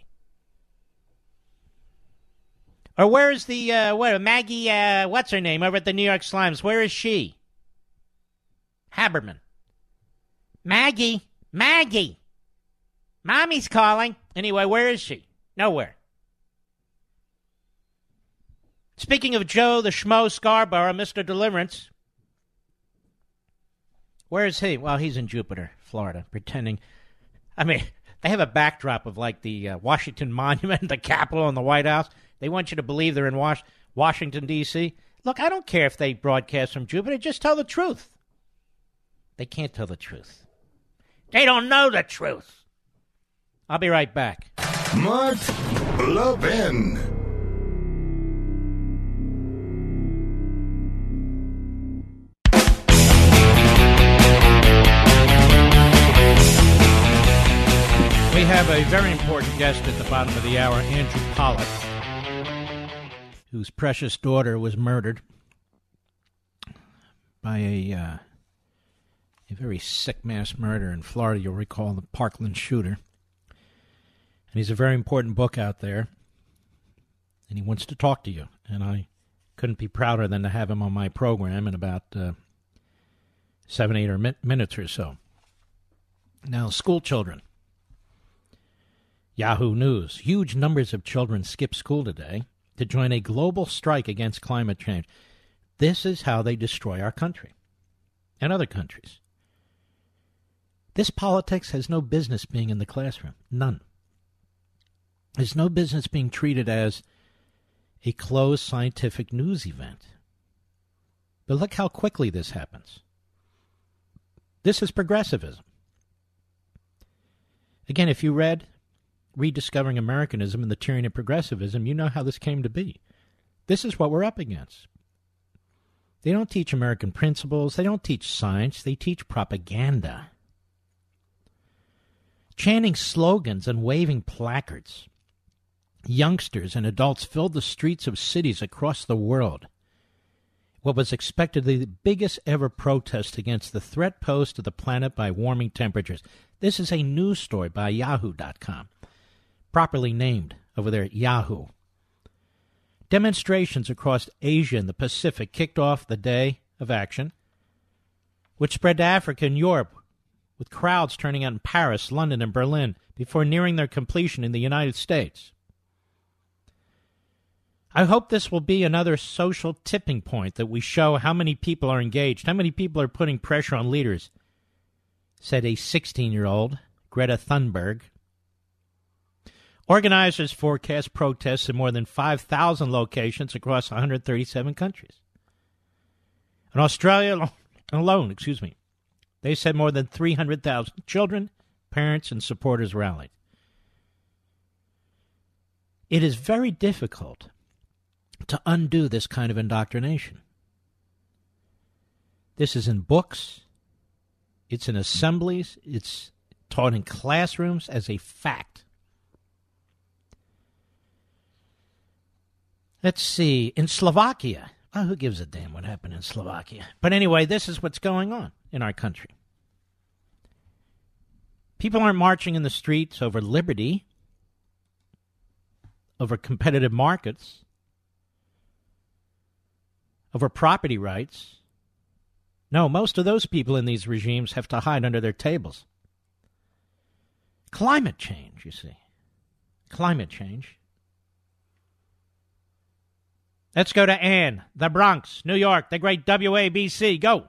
Or where is the, Maggie, what's her name, over at the New York Slimes? Where is she? Haberman. Maggie. Mommy's calling. Anyway, where is she? Nowhere. Speaking of Joe the Schmo Scarborough, Mr. Deliverance, where is he? Well, he's in Jupiter, Florida, pretending. I mean, they have a backdrop of like the Washington Monument, the Capitol, and the White House. They want you to believe they're in Washington, D.C. Look, I don't care if they broadcast from Jupiter. Just tell the truth. They can't tell the truth. They don't know the truth. I'll be right back. Mark Levin. We have a very important guest at the bottom of the hour, Andrew Pollack, whose precious daughter was murdered by a very sick mass murder in Florida. You'll recall the Parkland shooter. And he's a very important book out there, and he wants to talk to you. And I couldn't be prouder than to have him on my program in about 7, 8 minutes or so. Now, school children. Yahoo News. Huge numbers of children skip school today to join a global strike against climate change. This is how they destroy our country and other countries. This politics has no business being in the classroom. None. There's no business being treated as a closed scientific news event. But look how quickly this happens. This is progressivism. Again, if you read Rediscovering Americanism and the Tyranny of Progressivism, you know how this came to be. This is what we're up against. They don't teach American principles. They don't teach science. They teach propaganda. Chanting slogans and waving placards. Youngsters and adults filled the streets of cities across the world. What was expectedly the biggest ever protest against the threat posed to the planet by warming temperatures. This is a news story by Yahoo.com, properly named over there at Yahoo. Demonstrations across Asia and the Pacific kicked off the day of action, which spread to Africa and Europe, with crowds turning out in Paris, London, and Berlin before nearing their completion in the United States. I hope this will be another social tipping point that we show how many people are engaged, how many people are putting pressure on leaders, said a 16-year-old, Greta Thunberg. Organizers forecast protests in more than 5,000 locations across 137 countries. In Australia alone, they said more than 300,000 children, parents, and supporters rallied. It is very difficult to undo this kind of indoctrination. This is in books, it's in assemblies, it's taught in classrooms as a fact. Let's see, in Slovakia, oh, who gives a damn what happened in Slovakia? But anyway, this is what's going on in our country. People aren't marching in the streets over liberty, over competitive markets, over property rights. No, most of those people in these regimes have to hide under their tables. Climate change, you see. climate change. Let's go to Ann, the Bronx, New York, the great WABC. Go.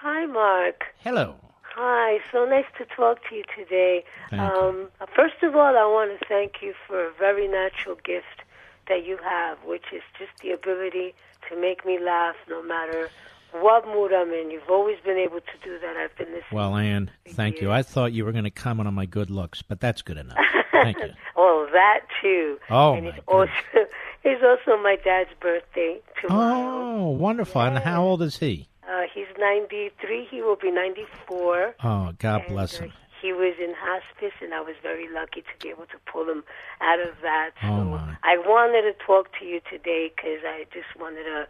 Hi, Mark. Hello. Hi. So nice to talk to you today. Thank you. First of all, I want to thank you for a very natural gift that you have, which is just the ability to make me laugh no matter what mood I'm in. You've always been able to do that. I've been listening. Well, Ann, thank you. I thought you were going to comment on my good looks, but that's good enough. Thank you. Well, that too. Oh, and it's also my dad's birthday tomorrow. Oh, wonderful. Yeah. And how old is he? He's 93. He will be 94. Oh, God bless him. He was in hospice, and I was very lucky to be able to pull him out of that. So I wanted to talk to you today because I just wanted to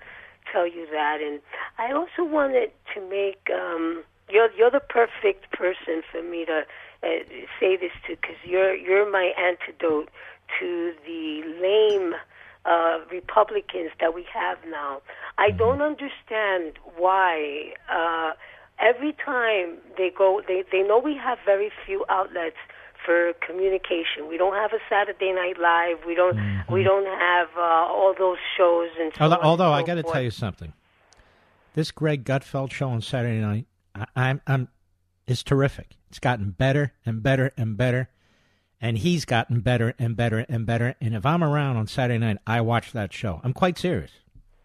tell you that. And I also wanted to make you're the perfect person for me to say this to, because you're my antidote to the lame Republicans that we have now. I don't understand why every time they go, they know we have very few outlets for communication. We don't have a Saturday Night Live. We don't have all those shows. And so although I got to tell you something, this Greg Gutfeld show on Saturday night, is terrific. It's gotten better and better and better, and he's gotten better and better and better. And if I'm around on Saturday night, I watch that show. I'm quite serious.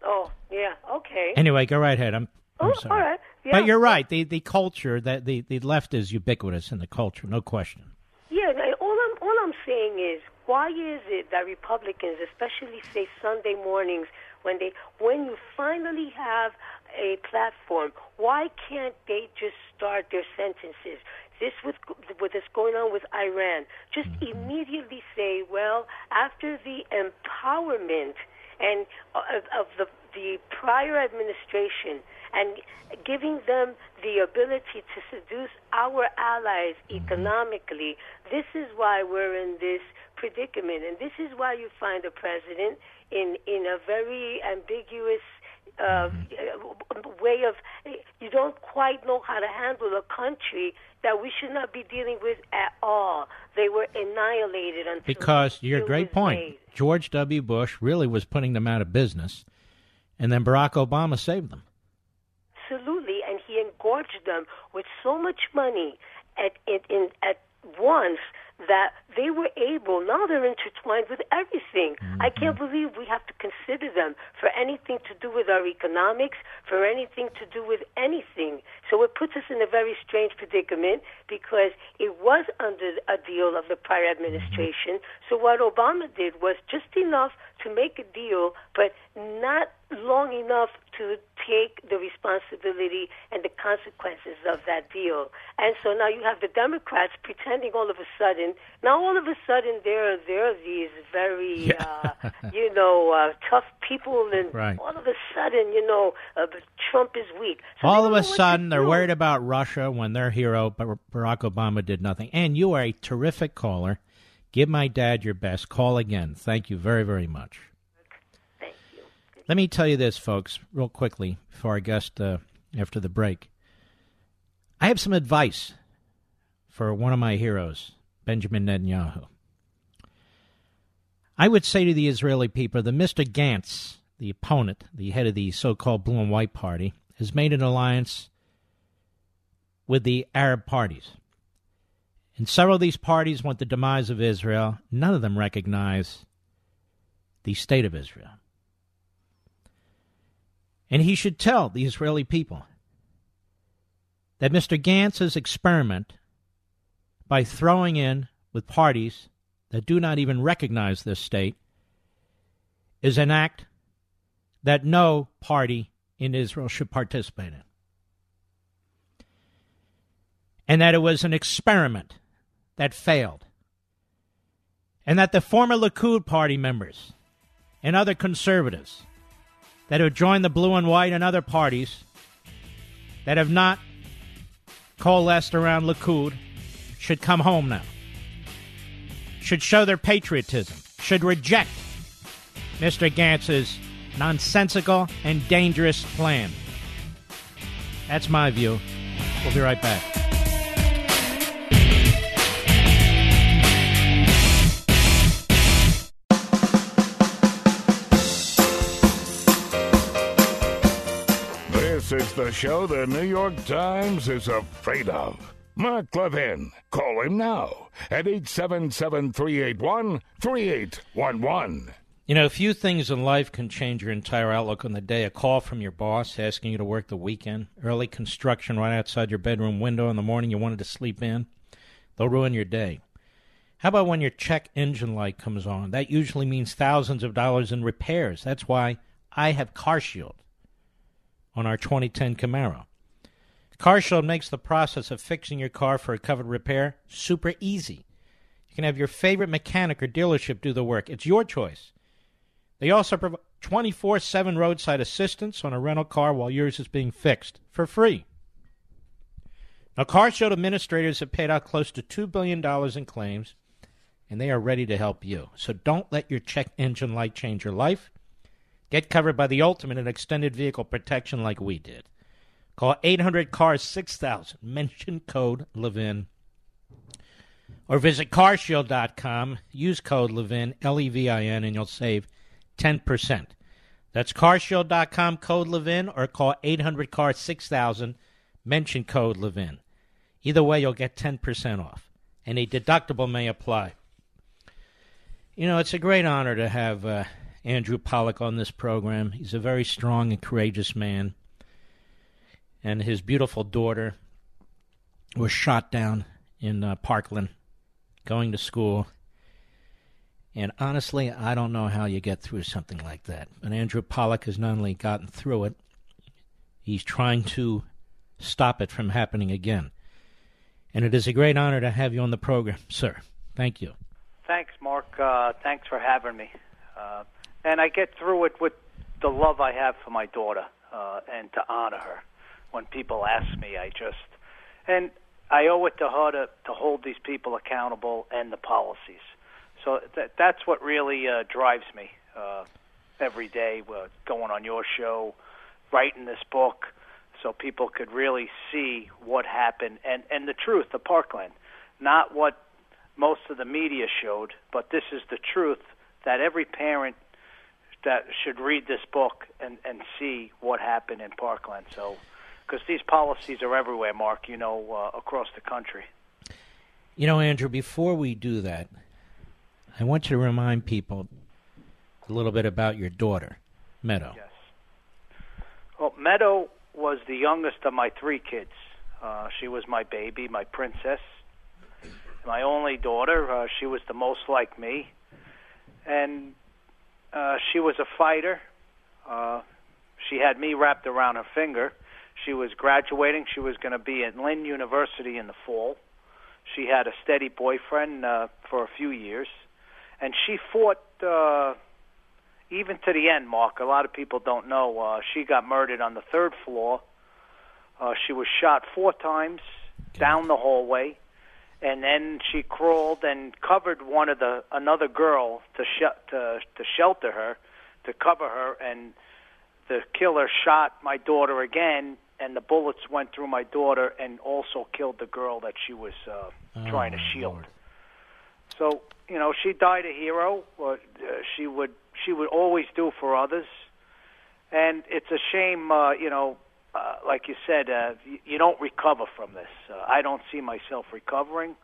Oh yeah, okay. Anyway, go right ahead. I'm sorry. All right. Yeah. But you're right. The culture, that the left is ubiquitous in the culture, no question. Yeah. All I'm saying is, why is it that Republicans, especially say Sunday mornings, when you finally have a platform, why can't they just start their sentences? This with what's going on with Iran, just immediately say, well, after the empowerment and of the prior administration, and giving them the ability to seduce our allies economically, this is why we're in this predicament. And this is why you find a president in a very ambiguous way of, you don't quite know how to handle a country that we should not be dealing with at all. They were annihilated until... Because, your great point, made. George W. Bush really was putting them out of business, and then Barack Obama saved them. Absolutely, and he engorged them with so much money at once that they were able, now they're intertwined with everything. I can't believe we have to consider them for anything to do with our economics, for anything to do with anything. So it puts us in a very strange predicament because it was under a deal of the prior administration. So what Obama did was just enough to make a deal, but not long enough to take the responsibility and the consequences of that deal. And so now you have the Democrats pretending all of a sudden they're these very, tough people, and right. All of a sudden, Trump is weak. So all of a sudden they're worried about Russia when their hero, Barack Obama, did nothing. And you are a terrific caller. Give my dad your best. Call again. Thank you very, very much. Let me tell you this, folks, real quickly, before our guest after the break. I have some advice for one of my heroes, Benjamin Netanyahu. I would say to the Israeli people that Mr. Gantz, the opponent, the head of the so-called Blue and White Party, has made an alliance with the Arab parties. And several of these parties want the demise of Israel. None of them recognize the state of Israel. And he should tell the Israeli people that Mr. Gantz's experiment by throwing in with parties that do not even recognize this state is an act that no party in Israel should participate in. And that it was an experiment that failed. And that the former Likud party members and other conservatives that have joined the Blue and White and other parties that have not coalesced around Likud should come home now, should show their patriotism, should reject Mr. Gantz's nonsensical and dangerous plan. That's my view. We'll be right back. This is the show the New York Times is afraid of. Mark Levin. Call him now at 877-381-3811. You know, few things in life can change your entire outlook on the day. A call from your boss asking you to work the weekend, early construction right outside your bedroom window in the morning you wanted to sleep in. They'll ruin your day. How about when your check engine light comes on? That usually means thousands of dollars in repairs. That's why I have CarShield on our 2010 Camaro. CarShield makes the process of fixing your car for a covered repair super easy. You can have your favorite mechanic or dealership do the work. It's your choice. They also provide 24/7 roadside assistance on a rental car while yours is being fixed for free. Now, CarShield administrators have paid out close to $2 billion in claims, and they are ready to help you. So don't let your check engine light change your life. Get covered by the ultimate in extended vehicle protection like we did. Call 800-CARS-6000, mention code Levin, or visit carshield.com, use code Levin, L-E-V-I-N, and you'll save 10%. That's carshield.com, code Levin, or call 800-CARS-6000, mention code Levin. Either way, you'll get 10% off, and a deductible may apply. You know, it's a great honor to have Andrew Pollack on this program. He's a very strong and courageous man. And his beautiful daughter was shot down in Parkland, going to school. And honestly, I don't know how you get through something like that. But Andrew Pollack has not only gotten through it, he's trying to stop it from happening again. And it is a great honor to have you on the program, sir. Thank you. Thanks, Mark. Thanks for having me. And I get through it with the love I have for my daughter and to honor her. When people ask me, I owe it to her to hold these people accountable and the policies. So that's what really drives me every day, going on your show, writing this book, so people could really see what happened and the truth of Parkland, not what most of the media showed, but this is the truth that every parent that should read this book and see what happened in Parkland. So. Because these policies are everywhere, Mark, you know, across the country. You know, Andrew, before we do that, I want you to remind people a little bit about your daughter, Meadow. Yes. Well, Meadow was the youngest of my three kids. She was my baby, my princess, my only daughter. She was the most like me. And she was a fighter. She had me wrapped around her finger. She was graduating. She was going to be at Lynn University in the fall. She had a steady boyfriend for a few years. And she fought even to the end, Mark. A lot of people don't know. She got murdered on the third floor. She was shot four times down the hallway. And then she crawled and covered another girl to shelter her, to cover her. And the killer shot my daughter again. And the bullets went through my daughter and also killed the girl that she was trying to shield. Lord. So, you know, she died a hero. She would always do for others. And it's a shame, like you said, you don't recover from this. I don't see myself recovering,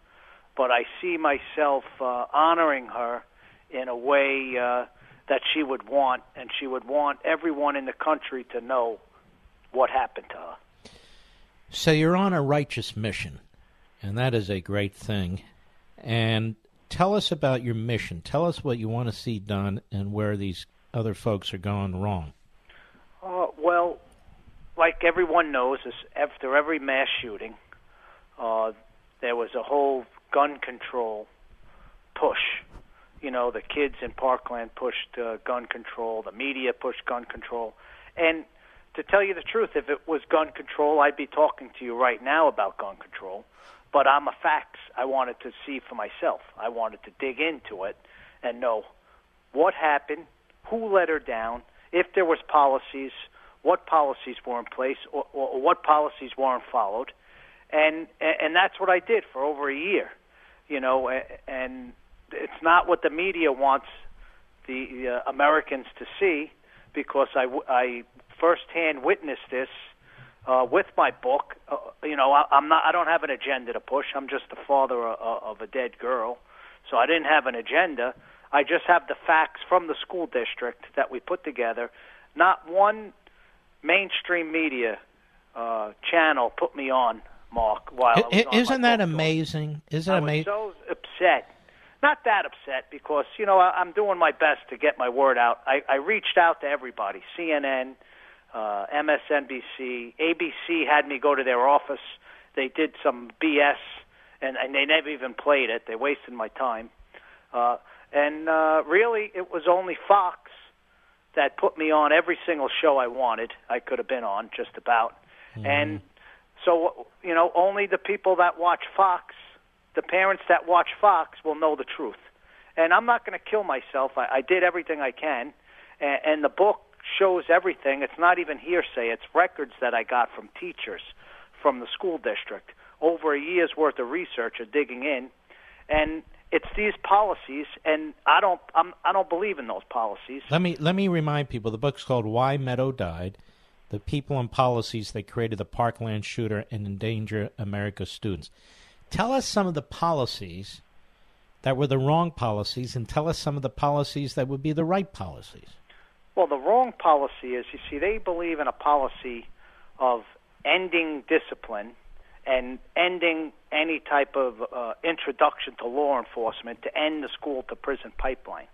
but I see myself honoring her in a way that she would want, and she would want everyone in the country to know what happened to her. So you're on a righteous mission, and that is a great thing. And tell us about your mission. Tell us what you want to see done and where these other folks are going wrong. Well, like everyone knows, after every mass shooting, there was a whole gun control push. You know, the kids in Parkland pushed gun control. The media pushed gun control. And to tell you the truth, if it was gun control, I'd be talking to you right now about gun control. But I'm a facts. I wanted to see for myself. I wanted to dig into it and know what happened, who let her down, if there was policies, what policies were in place, or what policies weren't followed. And that's what I did for over a year. You know, and it's not what the media wants the Americans to see, because I firsthand witnessed this with my book. I don't have an agenda to push. I'm just the father of a dead girl, so I didn't have an agenda. I just have the facts from the school district that we put together. Not one mainstream media channel put me on, Mark, while I was on. Isn't that amazing? Isn't it amazing? I was so upset. Not that upset, because, you know, I'm doing my best to get my word out. I reached out to everybody, CNN, MSNBC, ABC had me go to their office. They did some BS, and they never even played it. They wasted my time. Really, it was only Fox that put me on every single show I wanted. I could have been on just about. Mm-hmm. And so, you know, only the people that watch Fox, the parents that watch Fox will know the truth. And I'm not going to kill myself. I did everything I can. And the book shows everything. It's not even hearsay. It's records that I got from teachers, from the school district, over a year's worth of research or digging in. And it's these policies, and I don't believe in those policies. Let me remind people, the book's called Why Meadow Died, The People and Policies That Created the Parkland Shooter and Endanger America's Students. Tell us some of the policies that were the wrong policies, and tell us some of the policies that would be the right policies. Well, the wrong policy is, you see, they believe in a policy of ending discipline and ending any type of introduction to law enforcement to end the school-to-prison pipeline.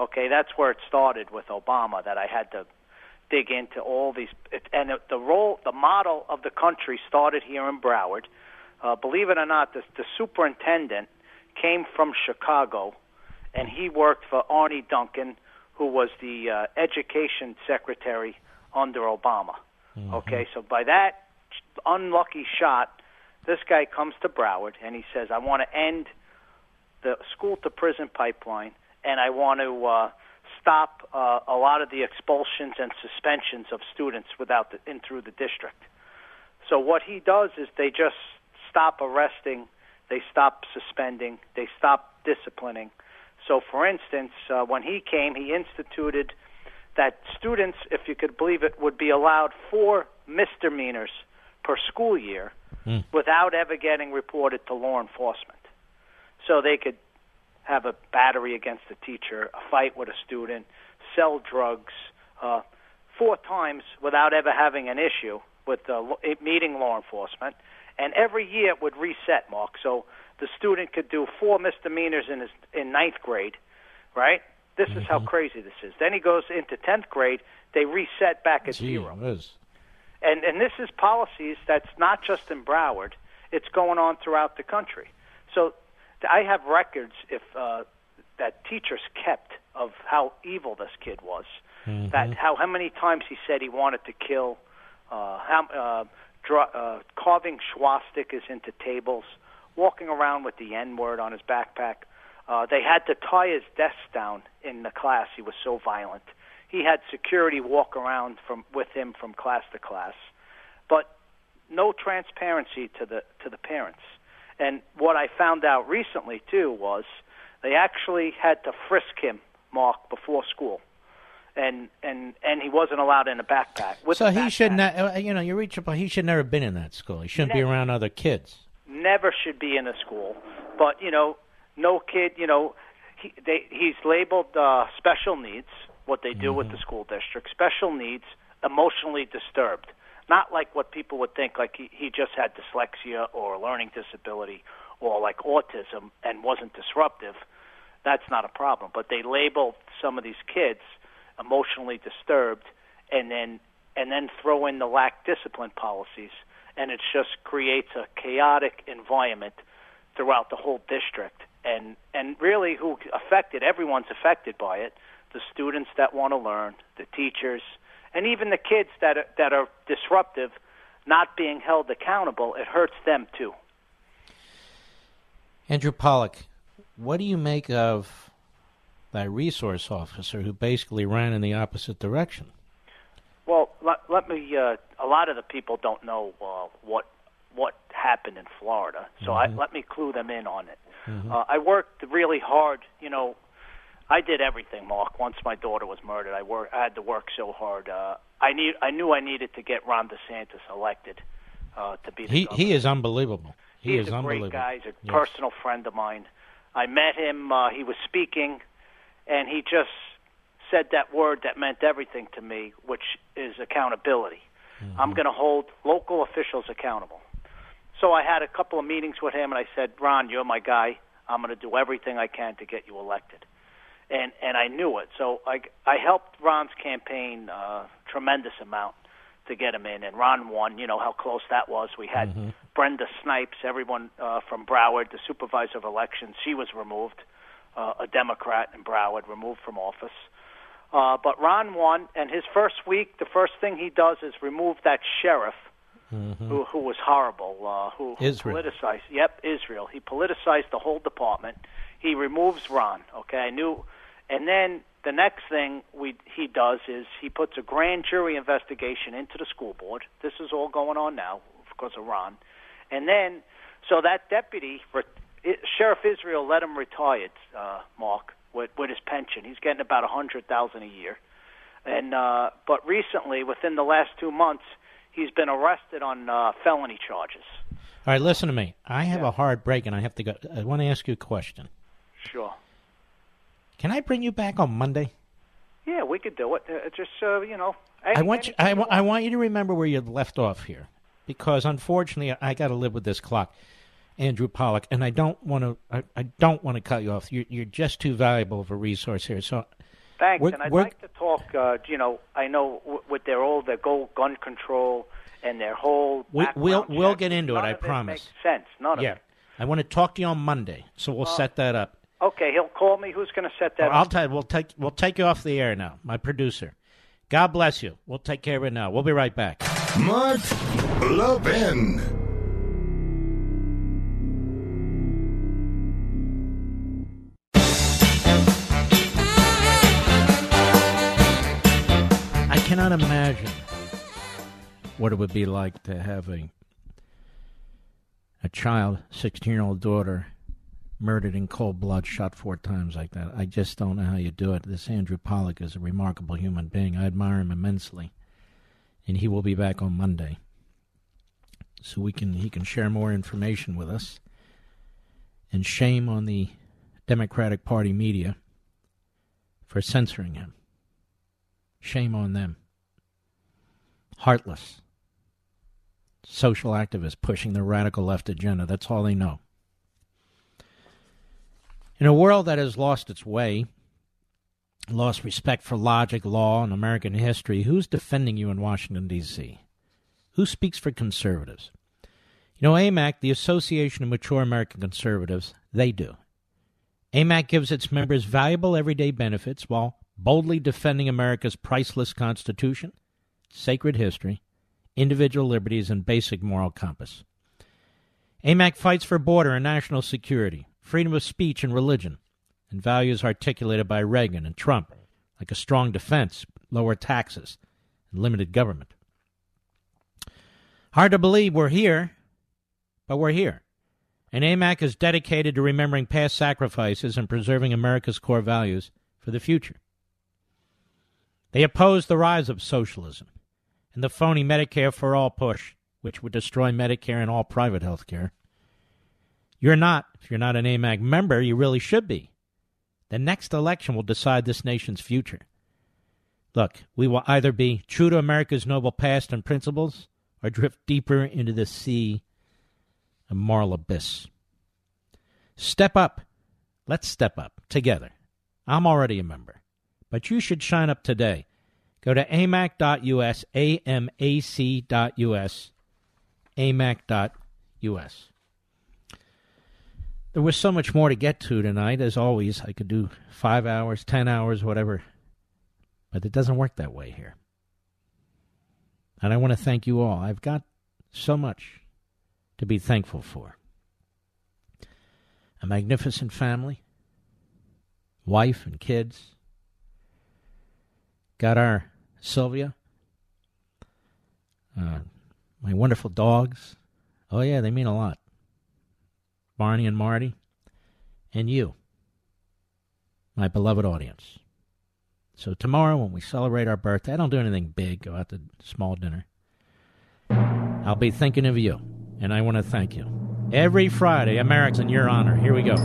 Okay, that's where it started with Obama, that I had to dig into all these. And the model of the country started here in Broward. Believe it or not, the superintendent came from Chicago, and he worked for Arnie Duncan, who was the education secretary under Obama. Mm-hmm. Okay, so by that unlucky shot, this guy comes to Broward and he says, I want to end the school-to-prison pipeline, and I want to stop a lot of the expulsions and suspensions of students through the district. So what he does is they just stop arresting, they stop suspending, they stop disciplining. So, for instance, when he came, he instituted that students, if you could believe it, would be allowed 4 misdemeanors per school year without ever getting reported to law enforcement. So they could have a battery against a teacher, a fight with a student, sell drugs 4 times without ever having an issue with meeting law enforcement. And every year it would reset, Mark. So the student could do 4 misdemeanors in ninth grade, right? This is how crazy this is. Then he goes into 10th grade. They reset back at zero. And this is policies that's not just in Broward. It's going on throughout the country. So I have records that teachers kept of how evil this kid was, that how many times he said he wanted to kill, carving swastikas into tables, walking around with the N-word on his backpack. They had to tie his desk down in the class. He was so violent. He had security walk around with him from class to class, but no transparency to the parents. And what I found out recently, too, was they actually had to frisk him, Mark, before school, and he wasn't allowed in a backpack. So he should not, you know, you reach a point, he should never have been in that school. He shouldn't be around other kids. Never should be in a school, but, you know, no kid, you know, he's labeled special needs. What they do with the school district, special needs, emotionally disturbed. Not like what people would think, like he just had dyslexia or a learning disability or like autism and wasn't disruptive. That's not a problem. But they label some of these kids emotionally disturbed and then throw in the lack discipline policies, and it just creates a chaotic environment throughout the whole district. And really everyone's affected by it. The students that want to learn, the teachers, and even the kids that are disruptive, not being held accountable, it hurts them too. Andrew Pollack, what do you make of that resource officer who basically ran in the opposite direction? Well, let me. A lot of the people don't know what happened in Florida, so let me clue them in on it. I worked really hard, you know. I did everything, Mark. Once my daughter was murdered, I had to work so hard. I knew I needed to get Ron DeSantis elected to be the governor. He is unbelievable. He's a great guy. He's a personal friend of mine. I met him. He was speaking, and he just said that word that meant everything to me, which is accountability. Mm-hmm. I'm going to hold local officials accountable. So I had a couple of meetings with him, and I said, Ron, you're my guy. I'm going to do everything I can to get you elected. And I knew it. So I helped Ron's campaign a tremendous amount to get him in. And Ron won. You know how close that was. We had mm-hmm. Brenda Snipes, everyone from Broward, the supervisor of elections. She was removed, a Democrat in Broward, removed from office. But Ron won, and his first week, the first thing he does is remove that sheriff mm-hmm. who was horrible, who politicized. Yep, Israel. He politicized the whole department. He removes Ron, okay? I knew. And then the next thing he does is he puts a grand jury investigation into the school board. This is all going on now because of Ron. And then, so that deputy, Sheriff Israel, let him retire, Mark. With his pension. He's getting about $100,000 a year. And but recently, within the last 2 months, he's been arrested on felony charges. All right, listen to me. I have a hard break, and I have to go. I want to ask you a question. Sure. Can I bring you back on Monday? Yeah, we could do it. Just you know, I want you to remember where you left off here, because unfortunately, I got to live with this clock. Andrew Pollack, and I don't want to cut you off. You're just too valuable of a resource here. So, thanks, and I'd like to talk. You know, I know with their gold gun control and their whole we'll get into it. I promise. It makes sense. None of it. I want to talk to you on Monday, so we'll set that up. Okay, he'll call me. Who's going to set that up? I'll tell you. We'll take you off the air now. My producer. God bless you. We'll take care of it now. We'll be right back. Mark Levin. I cannot imagine what it would be like to have a child, 16-year-old daughter, murdered in cold blood, shot 4 times like that. I just don't know how you do it. This Andrew Pollack is a remarkable human being. I admire him immensely, and he will be back on Monday, so he can share more information with us. And shame on the Democratic Party media for censoring him. Shame on them. Heartless social activists pushing the radical left agenda. That's all they know. In a world that has lost its way, lost respect for logic, law, and American history, who's defending you in Washington, D.C.? Who speaks for conservatives? You know, AMAC, the Association of Mature American Conservatives, they do. AMAC gives its members valuable everyday benefits while boldly defending America's priceless Constitution, sacred history, individual liberties, and basic moral compass. AMAC fights for border and national security, freedom of speech and religion, and values articulated by Reagan and Trump, like a strong defense, lower taxes, and limited government. Hard to believe we're here, but we're here. And AMAC is dedicated to remembering past sacrifices and preserving America's core values for the future. They oppose the rise of socialism and the phony Medicare for all push, which would destroy Medicare and all private health care. If you're not an AMAC member, you really should be. The next election will decide this nation's future. Look, we will either be true to America's noble past and principles or drift deeper into the sea of moral abyss. Step up. Let's step up together. I'm already a member. But you should sign up today. Go to amac.us, amac.us, amac.us. There was so much more to get to tonight. As always, I could do 5 hours, 10 hours, whatever. But it doesn't work that way here. And I want to thank you all. I've got so much to be thankful for. A magnificent family, wife and kids. Got our Sylvia, my wonderful dogs. Oh, yeah, they mean a lot. Barney and Marty, and you. my beloved audience. So tomorrow when we celebrate our birthday, I don't do anything big, go out to small dinner. I'll be thinking of you, and I want to thank you. Every Friday, America's in your honor. Here we go.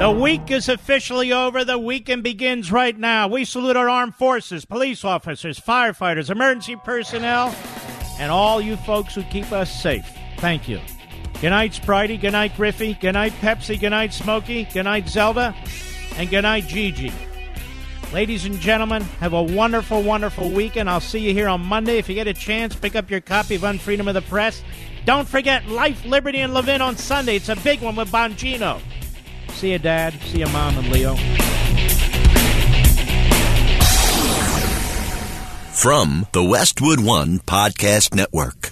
The week is officially over. The weekend begins right now. We salute our armed forces, police officers, firefighters, emergency personnel, and all you folks who keep us safe. Thank you. Good night, Spritey. Good night, Griffey. Good night, Pepsi. Good night, Smokey. Good night, Zelda. And good night, Gigi. Ladies and gentlemen, have a wonderful, wonderful weekend. I'll see you here on Monday. If you get a chance, pick up your copy of Unfreedom of the Press. Don't forget Life, Liberty, and Levin on Sunday. It's a big one with Bongino. See ya, Dad. See ya, Mom and Leo. From the Westwood One Podcast Network.